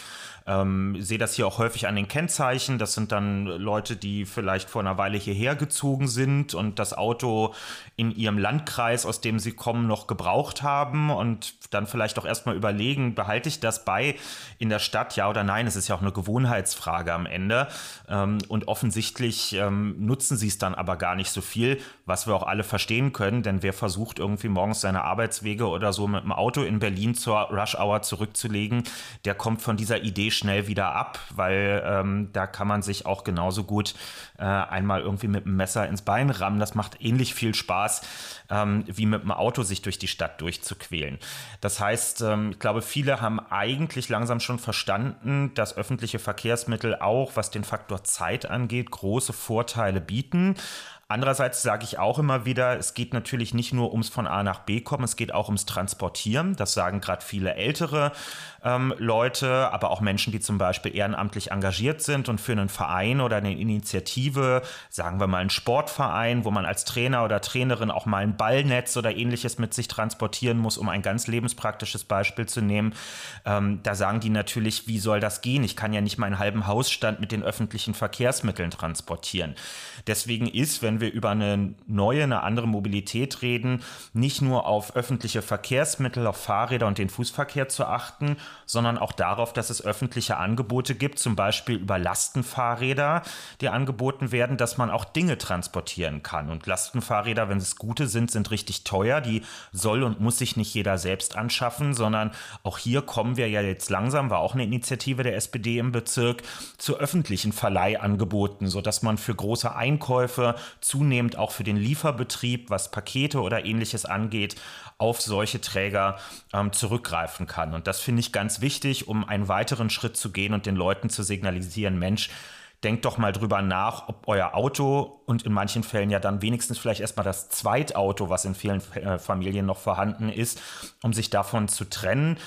Ich sehe das hier auch häufig an den Kennzeichen. Das sind dann Leute, die vielleicht vor einer Weile hierher gezogen sind und das Auto in ihrem Landkreis, aus dem sie kommen, noch gebraucht haben und dann vielleicht auch erstmal überlegen, behalte ich das bei in der Stadt, ja oder nein? Es ist ja auch eine Gewohnheitsfrage am Ende. Und offensichtlich nutzen sie es dann aber gar nicht so viel, was wir auch alle verstehen können, denn wer versucht irgendwie morgens seine Arbeitswege oder so mit dem Auto in Berlin zur Rush Hour zurückzulegen, der kommt von dieser Idee schnell wieder ab, weil da kann man sich auch genauso gut einmal irgendwie mit dem Messer ins Bein rammen. Das macht ähnlich viel Spaß, wie mit dem Auto sich durch die Stadt durchzuquälen. Das heißt, ich glaube, viele haben eigentlich langsam schon verstanden, dass öffentliche Verkehrsmittel auch, was den Faktor Zeit angeht, große Vorteile bieten. Andererseits sage ich auch immer wieder, es geht natürlich nicht nur ums von A nach B kommen, es geht auch ums Transportieren. Das sagen gerade viele ältere Leute, aber auch Menschen, die zum Beispiel ehrenamtlich engagiert sind und für einen Verein oder eine Initiative, sagen wir mal einen Sportverein, wo man als Trainer oder Trainerin auch mal ein Ballnetz oder Ähnliches mit sich transportieren muss, um ein ganz lebenspraktisches Beispiel zu nehmen. Da sagen die natürlich, wie soll das gehen? Ich kann ja nicht meinen halben Hausstand mit den öffentlichen Verkehrsmitteln transportieren. Deswegen ist, wenn wir über eine neue, eine andere Mobilität reden, nicht nur auf öffentliche Verkehrsmittel, auf Fahrräder und den Fußverkehr zu achten, sondern auch darauf, dass es öffentliche Angebote gibt, zum Beispiel über Lastenfahrräder, die angeboten werden, dass man auch Dinge transportieren kann. Und Lastenfahrräder, wenn es gute sind, sind richtig teuer. Die soll und muss sich nicht jeder selbst anschaffen, sondern auch hier kommen wir ja jetzt langsam, war auch eine Initiative der SPD im Bezirk, zu öffentlichen Verleihangeboten, sodass man für große Einkäufe zunehmend auch für den Lieferbetrieb, was Pakete oder Ähnliches angeht, auf solche Träger zurückgreifen kann. Und das finde ich ganz wichtig, um einen weiteren Schritt zu gehen und den Leuten zu signalisieren, Mensch, denkt doch mal drüber nach, ob euer Auto und in manchen Fällen ja dann wenigstens vielleicht erstmal das Zweitauto, was in vielen Familien noch vorhanden ist, um sich davon zu trennen.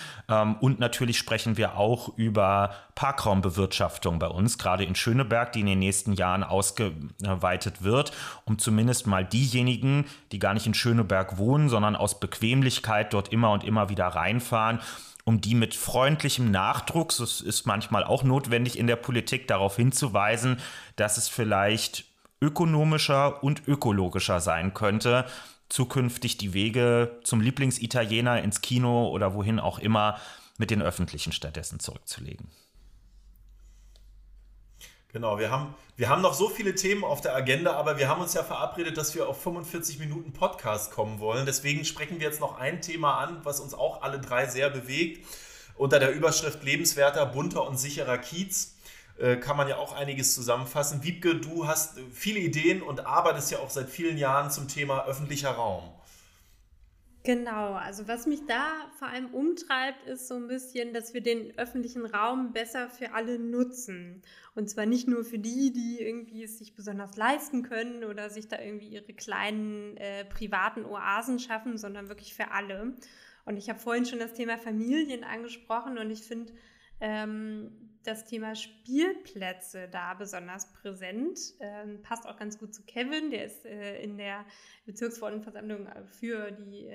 Und natürlich sprechen wir auch über Parkraumbewirtschaftung bei uns, gerade in Schöneberg, die in den nächsten Jahren ausgeweitet wird, um zumindest mal diejenigen, die gar nicht in Schöneberg wohnen, sondern aus Bequemlichkeit dort immer und immer wieder reinfahren, um die mit freundlichem Nachdruck, das ist manchmal auch notwendig in der Politik, darauf hinzuweisen, dass es vielleicht ökonomischer und ökologischer sein könnte, zukünftig die Wege zum Lieblingsitaliener, ins Kino oder wohin auch immer mit den Öffentlichen stattdessen zurückzulegen. Genau, wir haben noch so viele Themen auf der Agenda, aber wir haben uns ja verabredet, dass wir auf 45 Minuten Podcast kommen wollen. Deswegen sprechen wir jetzt noch ein Thema an, was uns auch alle drei sehr bewegt. Unter der Überschrift lebenswerter, bunter und sicherer Kiez kann man ja auch einiges zusammenfassen. Wiebke, du hast viele Ideen und arbeitest ja auch seit vielen Jahren zum Thema öffentlicher Raum. Genau, also was mich da vor allem umtreibt, ist so ein bisschen, dass wir den öffentlichen Raum besser für alle nutzen. Und zwar nicht nur für die, die irgendwie es sich besonders leisten können oder sich da irgendwie ihre kleinen privaten Oasen schaffen, sondern wirklich für alle. Und ich habe vorhin schon das Thema Familien angesprochen und ich finde das Thema Spielplätze da besonders präsent. Passt auch ganz gut zu Kevin, der ist in der Bezirksverordnetenversammlung für die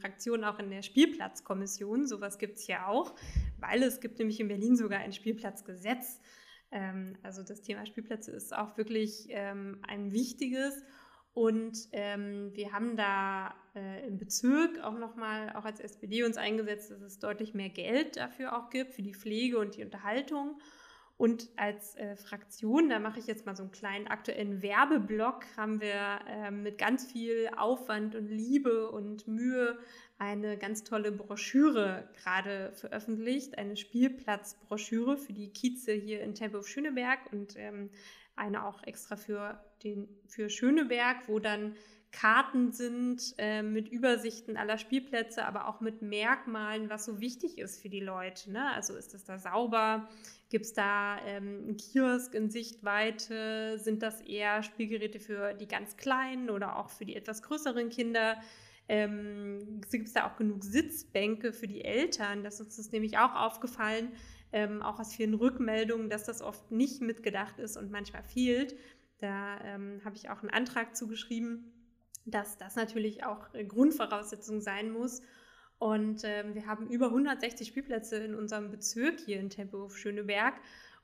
Fraktion auch in der Spielplatzkommission. Sowas gibt es ja auch, weil es gibt nämlich in Berlin sogar ein Spielplatzgesetz. Also das Thema Spielplätze ist auch wirklich ein wichtiges. Und wir haben da im Bezirk auch nochmal, auch als SPD uns eingesetzt, dass es deutlich mehr Geld dafür auch gibt, für die Pflege und die Unterhaltung. Und als Fraktion, da mache ich jetzt mal so einen kleinen aktuellen Werbeblock, haben wir mit ganz viel Aufwand und Liebe und Mühe eine ganz tolle Broschüre gerade veröffentlicht, eine Spielplatzbroschüre für die Kieze hier in Tempelhof-Schöneberg und eine auch extra für Schöneberg, wo dann Karten sind mit Übersichten aller Spielplätze, aber auch mit Merkmalen, was so wichtig ist für die Leute, ne? Also ist es da sauber? Gibt es da einen Kiosk in Sichtweite? Sind das eher Spielgeräte für die ganz Kleinen oder auch für die etwas größeren Kinder? Gibt es da auch genug Sitzbänke für die Eltern? Das ist uns nämlich auch aufgefallen, auch aus vielen Rückmeldungen, dass das oft nicht mitgedacht ist und manchmal fehlt. Da habe ich auch einen Antrag zugeschrieben, dass das natürlich auch Grundvoraussetzung sein muss. Und wir haben über 160 Spielplätze in unserem Bezirk hier in Tempelhof-Schöneberg.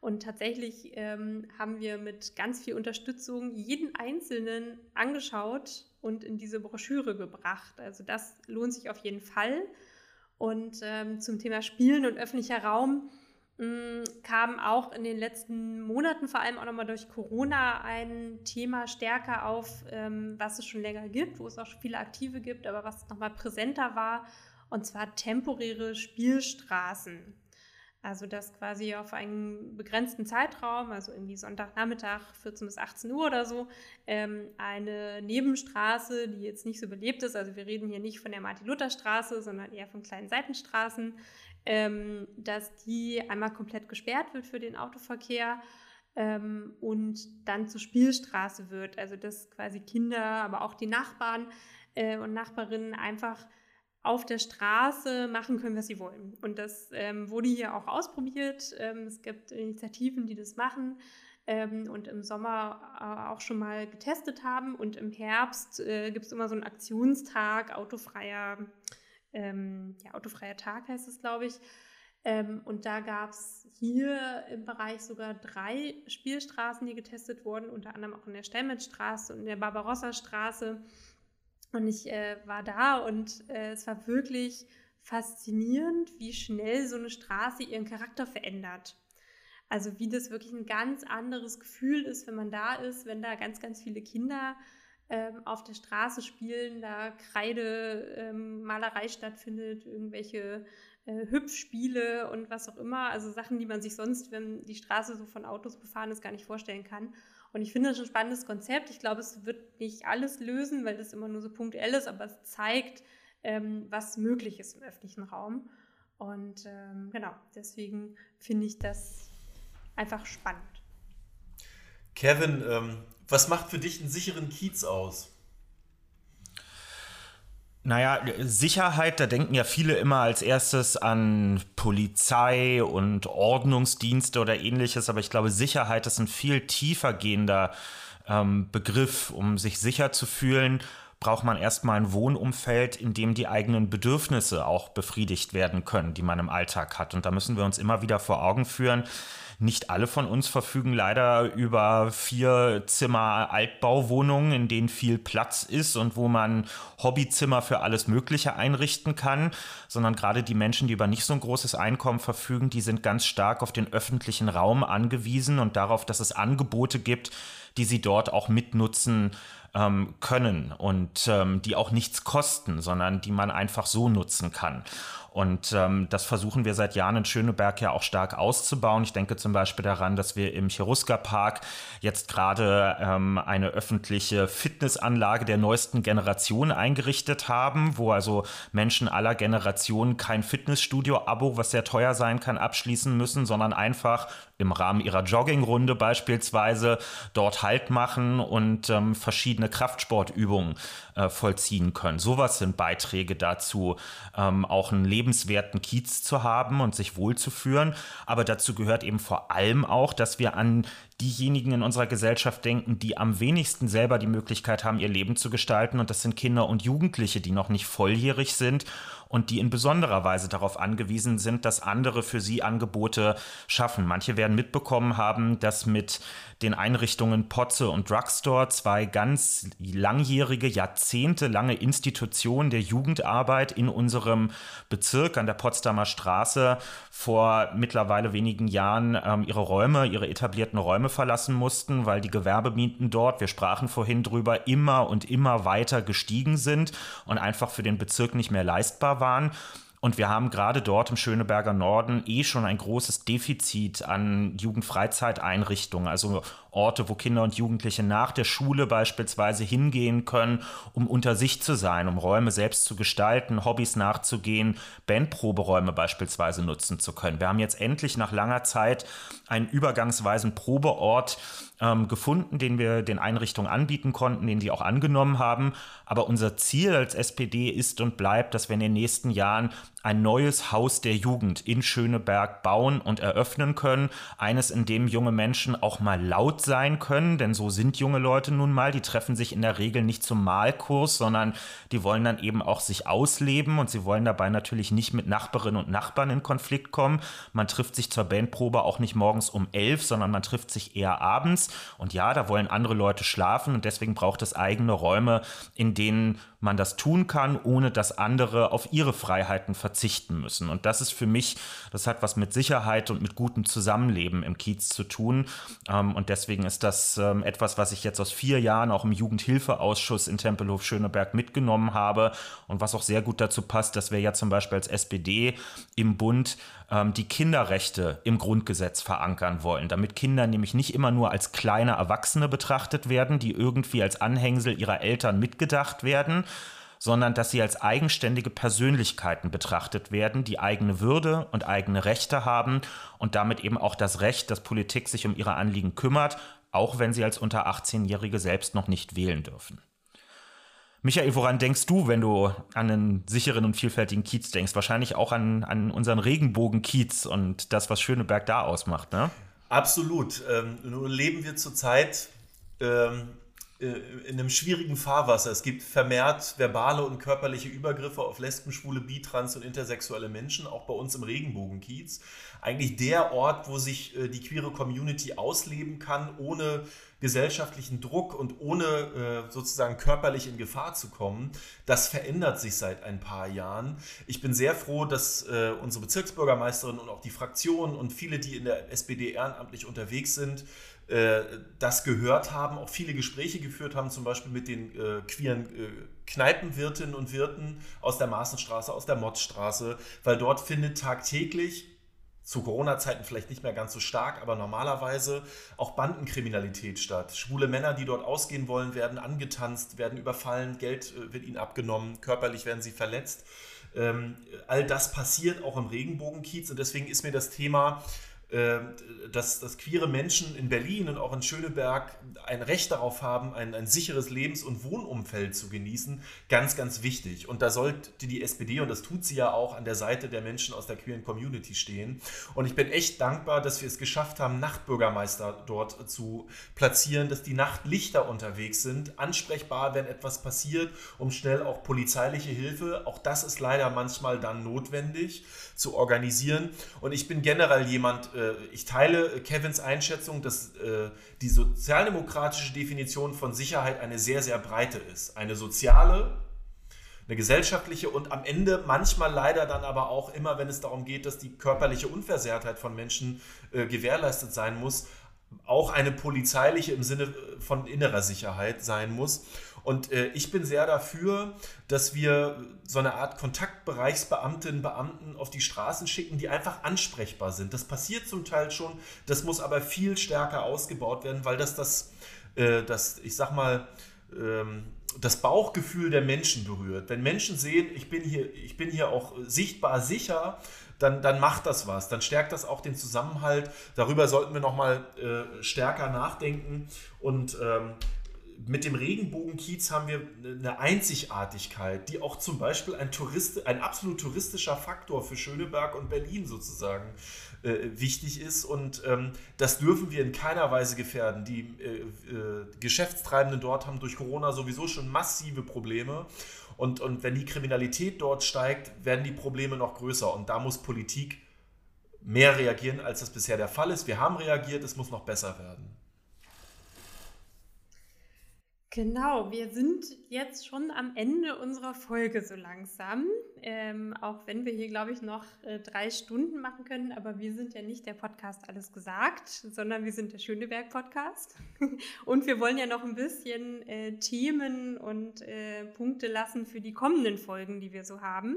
Und tatsächlich haben wir mit ganz viel Unterstützung jeden Einzelnen angeschaut und in diese Broschüre gebracht. Also das lohnt sich auf jeden Fall. Und zum Thema Spielen und öffentlicher Raum kam auch in den letzten Monaten, vor allem auch nochmal durch Corona, ein Thema stärker auf, was es schon länger gibt, wo es auch viele Aktive gibt, aber was nochmal präsenter war, und zwar temporäre Spielstraßen. Also dass quasi auf einen begrenzten Zeitraum, also irgendwie Sonntagnachmittag 14 bis 18 Uhr oder so, eine Nebenstraße, die jetzt nicht so belebt ist, also wir reden hier nicht von der Martin-Luther-Straße, sondern eher von kleinen Seitenstraßen, dass die einmal komplett gesperrt wird für den Autoverkehr und dann zur Spielstraße wird. Also dass quasi Kinder, aber auch die Nachbarn und Nachbarinnen einfach auf der Straße machen können, was sie wollen. Und das wurde hier auch ausprobiert. Es gibt Initiativen, die das machen und im Sommer auch schon mal getestet haben. Und im Herbst gibt es immer so einen Aktionstag, autofreier Tag heißt es, glaube ich. Und da gab es hier im Bereich sogar 3 Spielstraßen, die getestet wurden, unter anderem auch in der Stellmetzstraße und in der Barbarossastraße. Und ich war da und es war wirklich faszinierend, wie schnell so eine Straße ihren Charakter verändert. Also wie das wirklich ein ganz anderes Gefühl ist, wenn man da ist, wenn da ganz, ganz viele Kinder auf der Straße spielen, da Kreidemalerei stattfindet, irgendwelche Hüpfspiele und was auch immer. Also Sachen, die man sich sonst, wenn die Straße so von Autos befahren ist, gar nicht vorstellen kann. Und ich finde das ein spannendes Konzept. Ich glaube, es wird nicht alles lösen, weil das immer nur so punktuell ist, aber es zeigt, was möglich ist im öffentlichen Raum. Und genau, deswegen finde ich das einfach spannend. Kevin, was macht für dich einen sicheren Kiez aus? Naja, Sicherheit, da denken ja viele immer als erstes an Polizei und Ordnungsdienste oder ähnliches, aber ich glaube, Sicherheit ist ein viel tiefer gehender Begriff. Um sich sicher zu fühlen, braucht man erstmal ein Wohnumfeld, in dem die eigenen Bedürfnisse auch befriedigt werden können, die man im Alltag hat. Und da müssen wir uns immer wieder vor Augen führen, nicht alle von uns verfügen leider über 4 Zimmer Altbauwohnungen, in denen viel Platz ist und wo man Hobbyzimmer für alles Mögliche einrichten kann, sondern gerade die Menschen, die über nicht so ein großes Einkommen verfügen, die sind ganz stark auf den öffentlichen Raum angewiesen und darauf, dass es Angebote gibt, die sie dort auch mitnutzen können und die auch nichts kosten, sondern die man einfach so nutzen kann. Und das versuchen wir seit Jahren in Schöneberg ja auch stark auszubauen. Ich denke zum Beispiel daran, dass wir im Cherusker-Park jetzt gerade eine öffentliche Fitnessanlage der neuesten Generation eingerichtet haben, wo also Menschen aller Generationen kein Fitnessstudio-Abo, was sehr teuer sein kann, abschließen müssen, sondern einfach im Rahmen ihrer Joggingrunde beispielsweise dort Halt machen und verschiedene Kraftsportübungen vollziehen können. Sowas sind Beiträge dazu, auch ein lebenswerten Kiez zu haben und sich wohlzuführen. Aber dazu gehört eben vor allem auch, dass wir an diejenigen in unserer Gesellschaft denken, die am wenigsten selber die Möglichkeit haben, ihr Leben zu gestalten. Und das sind Kinder und Jugendliche, die noch nicht volljährig sind und die in besonderer Weise darauf angewiesen sind, dass andere für sie Angebote schaffen. Manche werden mitbekommen haben, dass mit den Einrichtungen Potze und Drugstore 2 ganz langjährige, jahrzehntelange Institutionen der Jugendarbeit in unserem Bezirk an der Potsdamer Straße vor mittlerweile wenigen Jahren ihre etablierten Räume verlassen mussten, weil die Gewerbemieten dort, wir sprachen vorhin drüber, immer und immer weiter gestiegen sind und einfach für den Bezirk nicht mehr leistbar waren. Und wir haben gerade dort im Schöneberger Norden schon ein großes Defizit an Jugendfreizeiteinrichtungen, also Orte, wo Kinder und Jugendliche nach der Schule beispielsweise hingehen können, um unter sich zu sein, um Räume selbst zu gestalten, Hobbys nachzugehen, Bandproberäume beispielsweise nutzen zu können. Wir haben jetzt endlich nach langer Zeit einen übergangsweisen Probeort gefunden, den wir den Einrichtungen anbieten konnten, den sie auch angenommen haben. Aber unser Ziel als SPD ist und bleibt, dass wir in den nächsten Jahren ein neues Haus der Jugend in Schöneberg bauen und eröffnen können. Eines, in dem junge Menschen auch mal laut sein können, denn so sind junge Leute nun mal. Die treffen sich in der Regel nicht zum Malkurs, sondern die wollen dann eben auch sich ausleben und sie wollen dabei natürlich nicht mit Nachbarinnen und Nachbarn in Konflikt kommen. Man trifft sich zur Bandprobe auch nicht morgens um 11, sondern man trifft sich eher abends. Und ja, da wollen andere Leute schlafen und deswegen braucht es eigene Räume, in denen man das tun kann, ohne dass andere auf ihre Freiheiten verzichten müssen. Und das ist für mich, das hat was mit Sicherheit und mit gutem Zusammenleben im Kiez zu tun. Und deswegen ist das etwas, was ich jetzt aus 4 Jahren auch im Jugendhilfeausschuss in Tempelhof-Schöneberg mitgenommen habe und was auch sehr gut dazu passt, dass wir ja zum Beispiel als SPD im Bund die Kinderrechte im Grundgesetz verankern wollen, damit Kinder nämlich nicht immer nur als kleine Erwachsene betrachtet werden, die irgendwie als Anhängsel ihrer Eltern mitgedacht werden, sondern dass sie als eigenständige Persönlichkeiten betrachtet werden, die eigene Würde und eigene Rechte haben und damit eben auch das Recht, dass Politik sich um ihre Anliegen kümmert, auch wenn sie als unter 18-Jährige selbst noch nicht wählen dürfen. Michael, woran denkst du, wenn du an einen sicheren und vielfältigen Kiez denkst? Wahrscheinlich auch an unseren Regenbogenkiez und das, was Schöneberg da ausmacht, ne? Absolut. Nun leben wir zurzeit in einem schwierigen Fahrwasser. Es gibt vermehrt verbale und körperliche Übergriffe auf Lesben, Schwule, Bi, Trans und intersexuelle Menschen, auch bei uns im Regenbogenkiez. Eigentlich der Ort, wo sich die queere Community ausleben kann, ohne gesellschaftlichen Druck und ohne sozusagen körperlich in Gefahr zu kommen. Das verändert sich seit ein paar Jahren. Ich bin sehr froh, dass unsere Bezirksbürgermeisterin und auch die Fraktionen und viele, die in der SPD ehrenamtlich unterwegs sind, das gehört haben, auch viele Gespräche geführt haben, zum Beispiel mit den queeren Kneipenwirtinnen und Wirten aus der Maaßenstraße, aus der Motzstraße, weil dort findet tagtäglich, zu Corona-Zeiten vielleicht nicht mehr ganz so stark, aber normalerweise auch Bandenkriminalität statt. Schwule Männer, die dort ausgehen wollen, werden angetanzt, werden überfallen, Geld wird ihnen abgenommen, körperlich werden sie verletzt. All das passiert auch im Regenbogenkiez und deswegen ist mir das Thema, dass queere Menschen in Berlin und auch in Schöneberg ein Recht darauf haben, ein sicheres Lebens- und Wohnumfeld zu genießen, ganz, ganz wichtig. Und da sollte die SPD, und das tut sie ja auch, an der Seite der Menschen aus der queeren Community stehen. Und ich bin echt dankbar, dass wir es geschafft haben, Nachtbürgermeister dort zu platzieren, dass die Nachtlichter unterwegs sind, ansprechbar, wenn etwas passiert, um schnell auch polizeiliche Hilfe, auch das ist leider manchmal dann notwendig, zu organisieren. Und ich bin generell jemand, ich teile Kevins Einschätzung, dass die sozialdemokratische Definition von Sicherheit eine sehr, sehr breite ist. Eine soziale, eine gesellschaftliche und am Ende manchmal leider dann aber auch immer, wenn es darum geht, dass die körperliche Unversehrtheit von Menschen gewährleistet sein muss, auch eine polizeiliche im Sinne von innerer Sicherheit sein muss. Und ich bin sehr dafür, dass wir so eine Art Kontaktbereichsbeamtinnen, Beamten auf die Straßen schicken, die einfach ansprechbar sind. Das passiert zum Teil schon, das muss aber viel stärker ausgebaut werden, weil das Bauchgefühl der Menschen berührt. Wenn Menschen sehen, ich bin hier auch sichtbar sicher, dann macht das was, dann stärkt das auch den Zusammenhalt. Darüber sollten wir nochmal stärker nachdenken und mit dem Regenbogenkiez haben wir eine Einzigartigkeit, die auch zum Beispiel ein absolut touristischer Faktor für Schöneberg und Berlin sozusagen wichtig ist. Und das dürfen wir in keiner Weise gefährden. Die Geschäftstreibenden dort haben durch Corona sowieso schon massive Probleme. Und wenn die Kriminalität dort steigt, werden die Probleme noch größer. Und da muss Politik mehr reagieren, als das bisher der Fall ist. Wir haben reagiert, es muss noch besser werden. Genau, wir sind jetzt schon am Ende unserer Folge so langsam, auch wenn wir hier, glaube ich, noch 3 Stunden machen können, aber wir sind ja nicht der Podcast Alles Gesagt, sondern wir sind der Schöneberg-Podcast und wir wollen ja noch ein bisschen Themen und Punkte lassen für die kommenden Folgen, die wir so haben.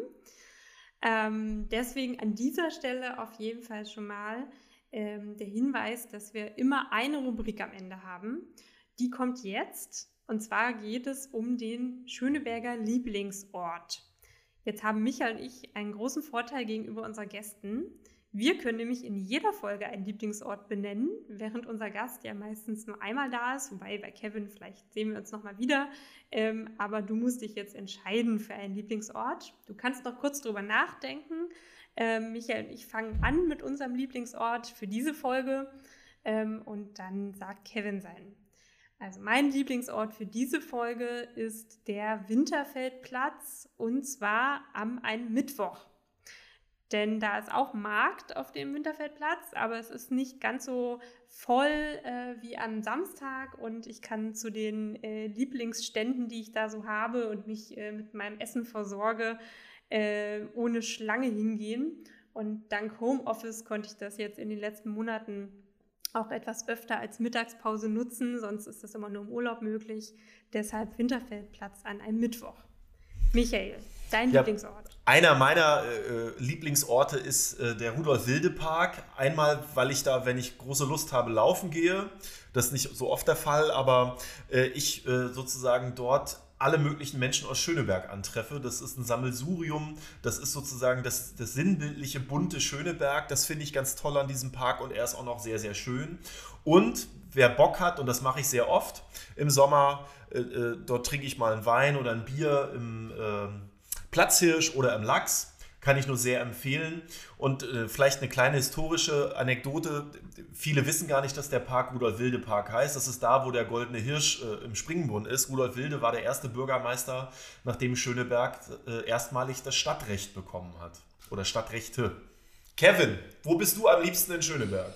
Deswegen an dieser Stelle auf jeden Fall schon mal der Hinweis, dass wir immer eine Rubrik am Ende haben. Die kommt jetzt, und zwar geht es um den Schöneberger Lieblingsort. Jetzt haben Michael und ich einen großen Vorteil gegenüber unseren Gästen, Wir können nämlich in jeder Folge einen Lieblingsort benennen, während unser Gast ja meistens nur einmal da ist, wobei bei Kevin vielleicht sehen wir uns nochmal wieder, aber du musst dich jetzt entscheiden für einen Lieblingsort. Du kannst noch kurz drüber nachdenken. Michael und ich fangen an mit unserem Lieblingsort für diese Folge und dann sagt Kevin seinen. Also mein Lieblingsort für diese Folge ist der Winterfeldtplatz und zwar am einen Mittwoch. Denn da ist auch Markt auf dem Winterfeldplatz, aber es ist nicht ganz so voll wie am Samstag und ich kann zu den Lieblingsständen, die ich da so habe und mich mit meinem Essen versorge, ohne Schlange hingehen. Und dank Homeoffice konnte ich das jetzt in den letzten Monaten auch etwas öfter als Mittagspause nutzen, sonst ist das immer nur im Urlaub möglich. Deshalb Winterfeldplatz an einem Mittwoch. Michael, dein Lieblingsort? Einer meiner Lieblingsorte ist der Rudolf-Wilde-Park. Einmal, weil ich da, wenn ich große Lust habe, laufen gehe. Das ist nicht so oft der Fall, aber ich sozusagen dort alle möglichen Menschen aus Schöneberg antreffe. Das ist ein Sammelsurium, das ist sozusagen das sinnbildliche, bunte Schöneberg. Das finde ich ganz toll an diesem Park und er ist auch noch sehr, sehr schön. Und wer Bock hat, und das mache ich sehr oft, im Sommer, dort trinke ich mal einen Wein oder ein Bier im Platzhirsch oder im Lachs. Kann ich nur sehr empfehlen. Und vielleicht eine kleine historische Anekdote. Viele wissen gar nicht, dass der Park Rudolf-Wilde-Park heißt. Das ist da, wo der Goldene Hirsch im Springbrunnen ist. Rudolf Wilde war der erste Bürgermeister, nachdem Schöneberg erstmalig das Stadtrecht bekommen hat. Oder Stadtrechte. Kevin, wo bist du am liebsten in Schöneberg?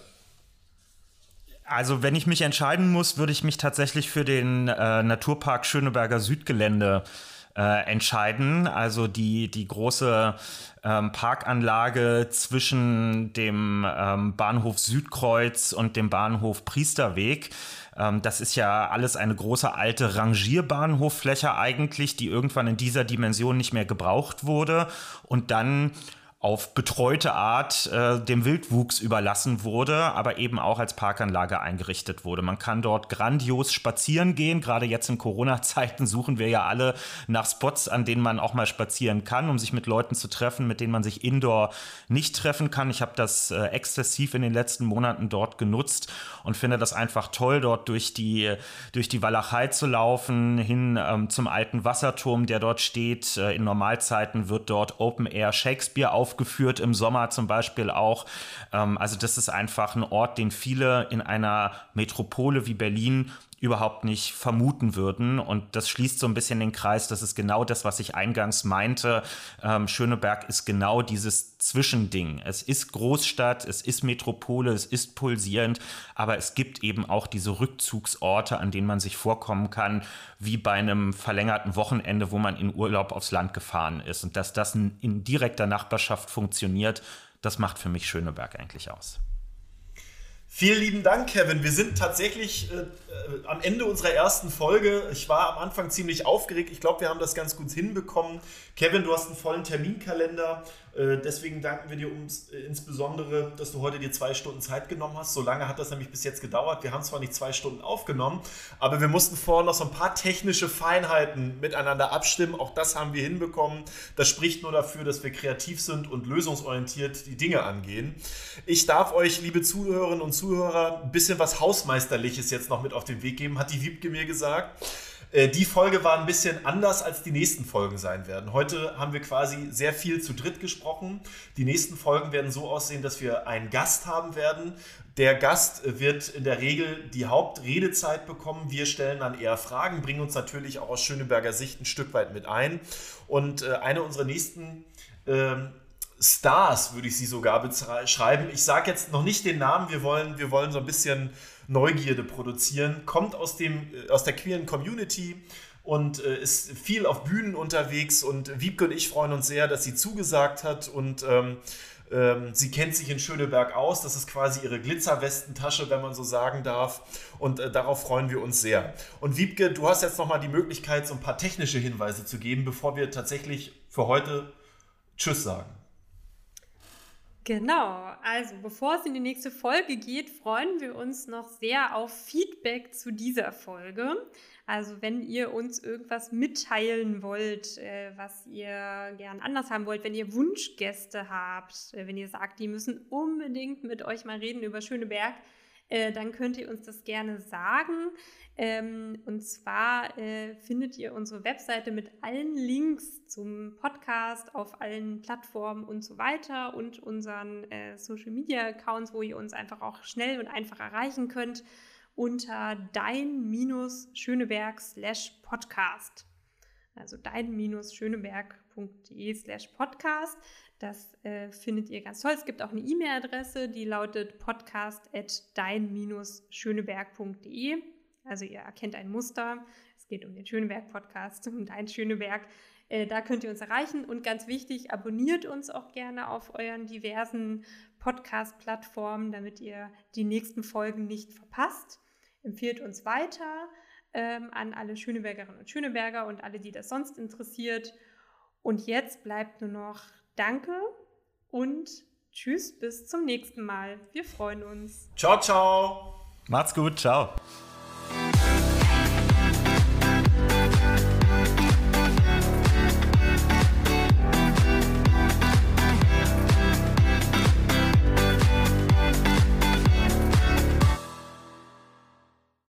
Also wenn ich mich entscheiden muss, würde ich mich tatsächlich für den Naturpark Schöneberger Südgelände entscheiden. Also die große Parkanlage zwischen dem Bahnhof Südkreuz und dem Bahnhof Priesterweg. Das ist ja alles eine große alte Rangierbahnhoffläche eigentlich, die irgendwann in dieser Dimension nicht mehr gebraucht wurde und dann auf betreute Art dem Wildwuchs überlassen wurde, aber eben auch als Parkanlage eingerichtet wurde. Man kann dort grandios spazieren gehen. Gerade jetzt in Corona-Zeiten suchen wir ja alle nach Spots, an denen man auch mal spazieren kann, um sich mit Leuten zu treffen, mit denen man sich indoor nicht treffen kann. Ich habe das exzessiv in den letzten Monaten dort genutzt und finde das einfach toll, dort durch die Walachei zu laufen, hin zum alten Wasserturm, der dort steht. In Normalzeiten wird dort Open Air Shakespeare aufgeführt, im Sommer zum Beispiel auch. Also das ist einfach ein Ort, den viele in einer Metropole wie Berlin überhaupt nicht vermuten würden. Und das schließt so ein bisschen den Kreis. Das ist genau das, was ich eingangs meinte. Schöneberg ist genau dieses Zwischending. Es ist Großstadt, es ist Metropole, es ist pulsierend, aber es gibt eben auch diese Rückzugsorte, an denen man sich vorkommen kann, wie bei einem verlängerten Wochenende, wo man in Urlaub aufs Land gefahren ist. Und dass das in direkter Nachbarschaft funktioniert, das macht für mich Schöneberg eigentlich aus. Vielen lieben Dank, Kevin. Wir sind tatsächlich am Ende unserer ersten Folge. Ich war am Anfang ziemlich aufgeregt. Ich glaube, wir haben das ganz gut hinbekommen. Kevin, du hast einen vollen Terminkalender. Deswegen danken wir dir insbesondere, dass du heute dir 2 Stunden Zeit genommen hast. So lange hat das nämlich bis jetzt gedauert. Wir haben zwar nicht 2 Stunden aufgenommen, aber wir mussten vorher noch so ein paar technische Feinheiten miteinander abstimmen. Auch das haben wir hinbekommen. Das spricht nur dafür, dass wir kreativ sind und lösungsorientiert die Dinge angehen. Ich darf euch, liebe Zuhörerinnen und Zuhörer, ein bisschen was Hausmeisterliches jetzt noch mit auf den Weg geben, hat die Wiebke mir gesagt. Die Folge war ein bisschen anders, als die nächsten Folgen sein werden. Heute haben wir quasi sehr viel zu dritt gesprochen. Die nächsten Folgen werden so aussehen, dass wir einen Gast haben werden. Der Gast wird in der Regel die Hauptredezeit bekommen. Wir stellen dann eher Fragen, bringen uns natürlich auch aus Schöneberger Sicht ein Stück weit mit ein. Und eine unserer nächsten Stars würde ich sie sogar beschreiben. Ich sage jetzt noch nicht den Namen. Wir wollen so ein bisschen Neugierde produzieren, kommt aus der queeren Community und ist viel auf Bühnen unterwegs und Wiebke und ich freuen uns sehr, dass sie zugesagt hat und sie kennt sich in Schöneberg aus, das ist quasi ihre Glitzerwestentasche, wenn man so sagen darf und darauf freuen wir uns sehr. Und Wiebke, du hast jetzt nochmal die Möglichkeit, so ein paar technische Hinweise zu geben, bevor wir tatsächlich für heute Tschüss sagen. Genau, also bevor es in die nächste Folge geht, freuen wir uns noch sehr auf Feedback zu dieser Folge. Also wenn ihr uns irgendwas mitteilen wollt, was ihr gern anders haben wollt, wenn ihr Wunschgäste habt, wenn ihr sagt, die müssen unbedingt mit euch mal reden über Schöneberg, dann könnt ihr uns das gerne sagen. Und zwar findet ihr unsere Webseite mit allen Links zum Podcast auf allen Plattformen und so weiter und unseren Social-Media-Accounts, wo ihr uns einfach auch schnell und einfach erreichen könnt, unter dein-schöneberg/podcast. Also dein-schöneberg.de/podcast. Das findet ihr ganz toll. Es gibt auch eine E-Mail-Adresse, die lautet podcast@dein-schöneberg.de. Also ihr erkennt ein Muster. Es geht um den Schöneberg-Podcast, um Dein Schöneberg. Da könnt ihr uns erreichen. Und ganz wichtig, abonniert uns auch gerne auf euren diversen Podcast-Plattformen, damit ihr die nächsten Folgen nicht verpasst. Empfehlt uns weiter an alle Schönebergerinnen und Schöneberger und alle, die das sonst interessiert. Und jetzt bleibt nur noch Danke und Tschüss bis zum nächsten Mal. Wir freuen uns. Ciao, ciao. Macht's gut. Ciao.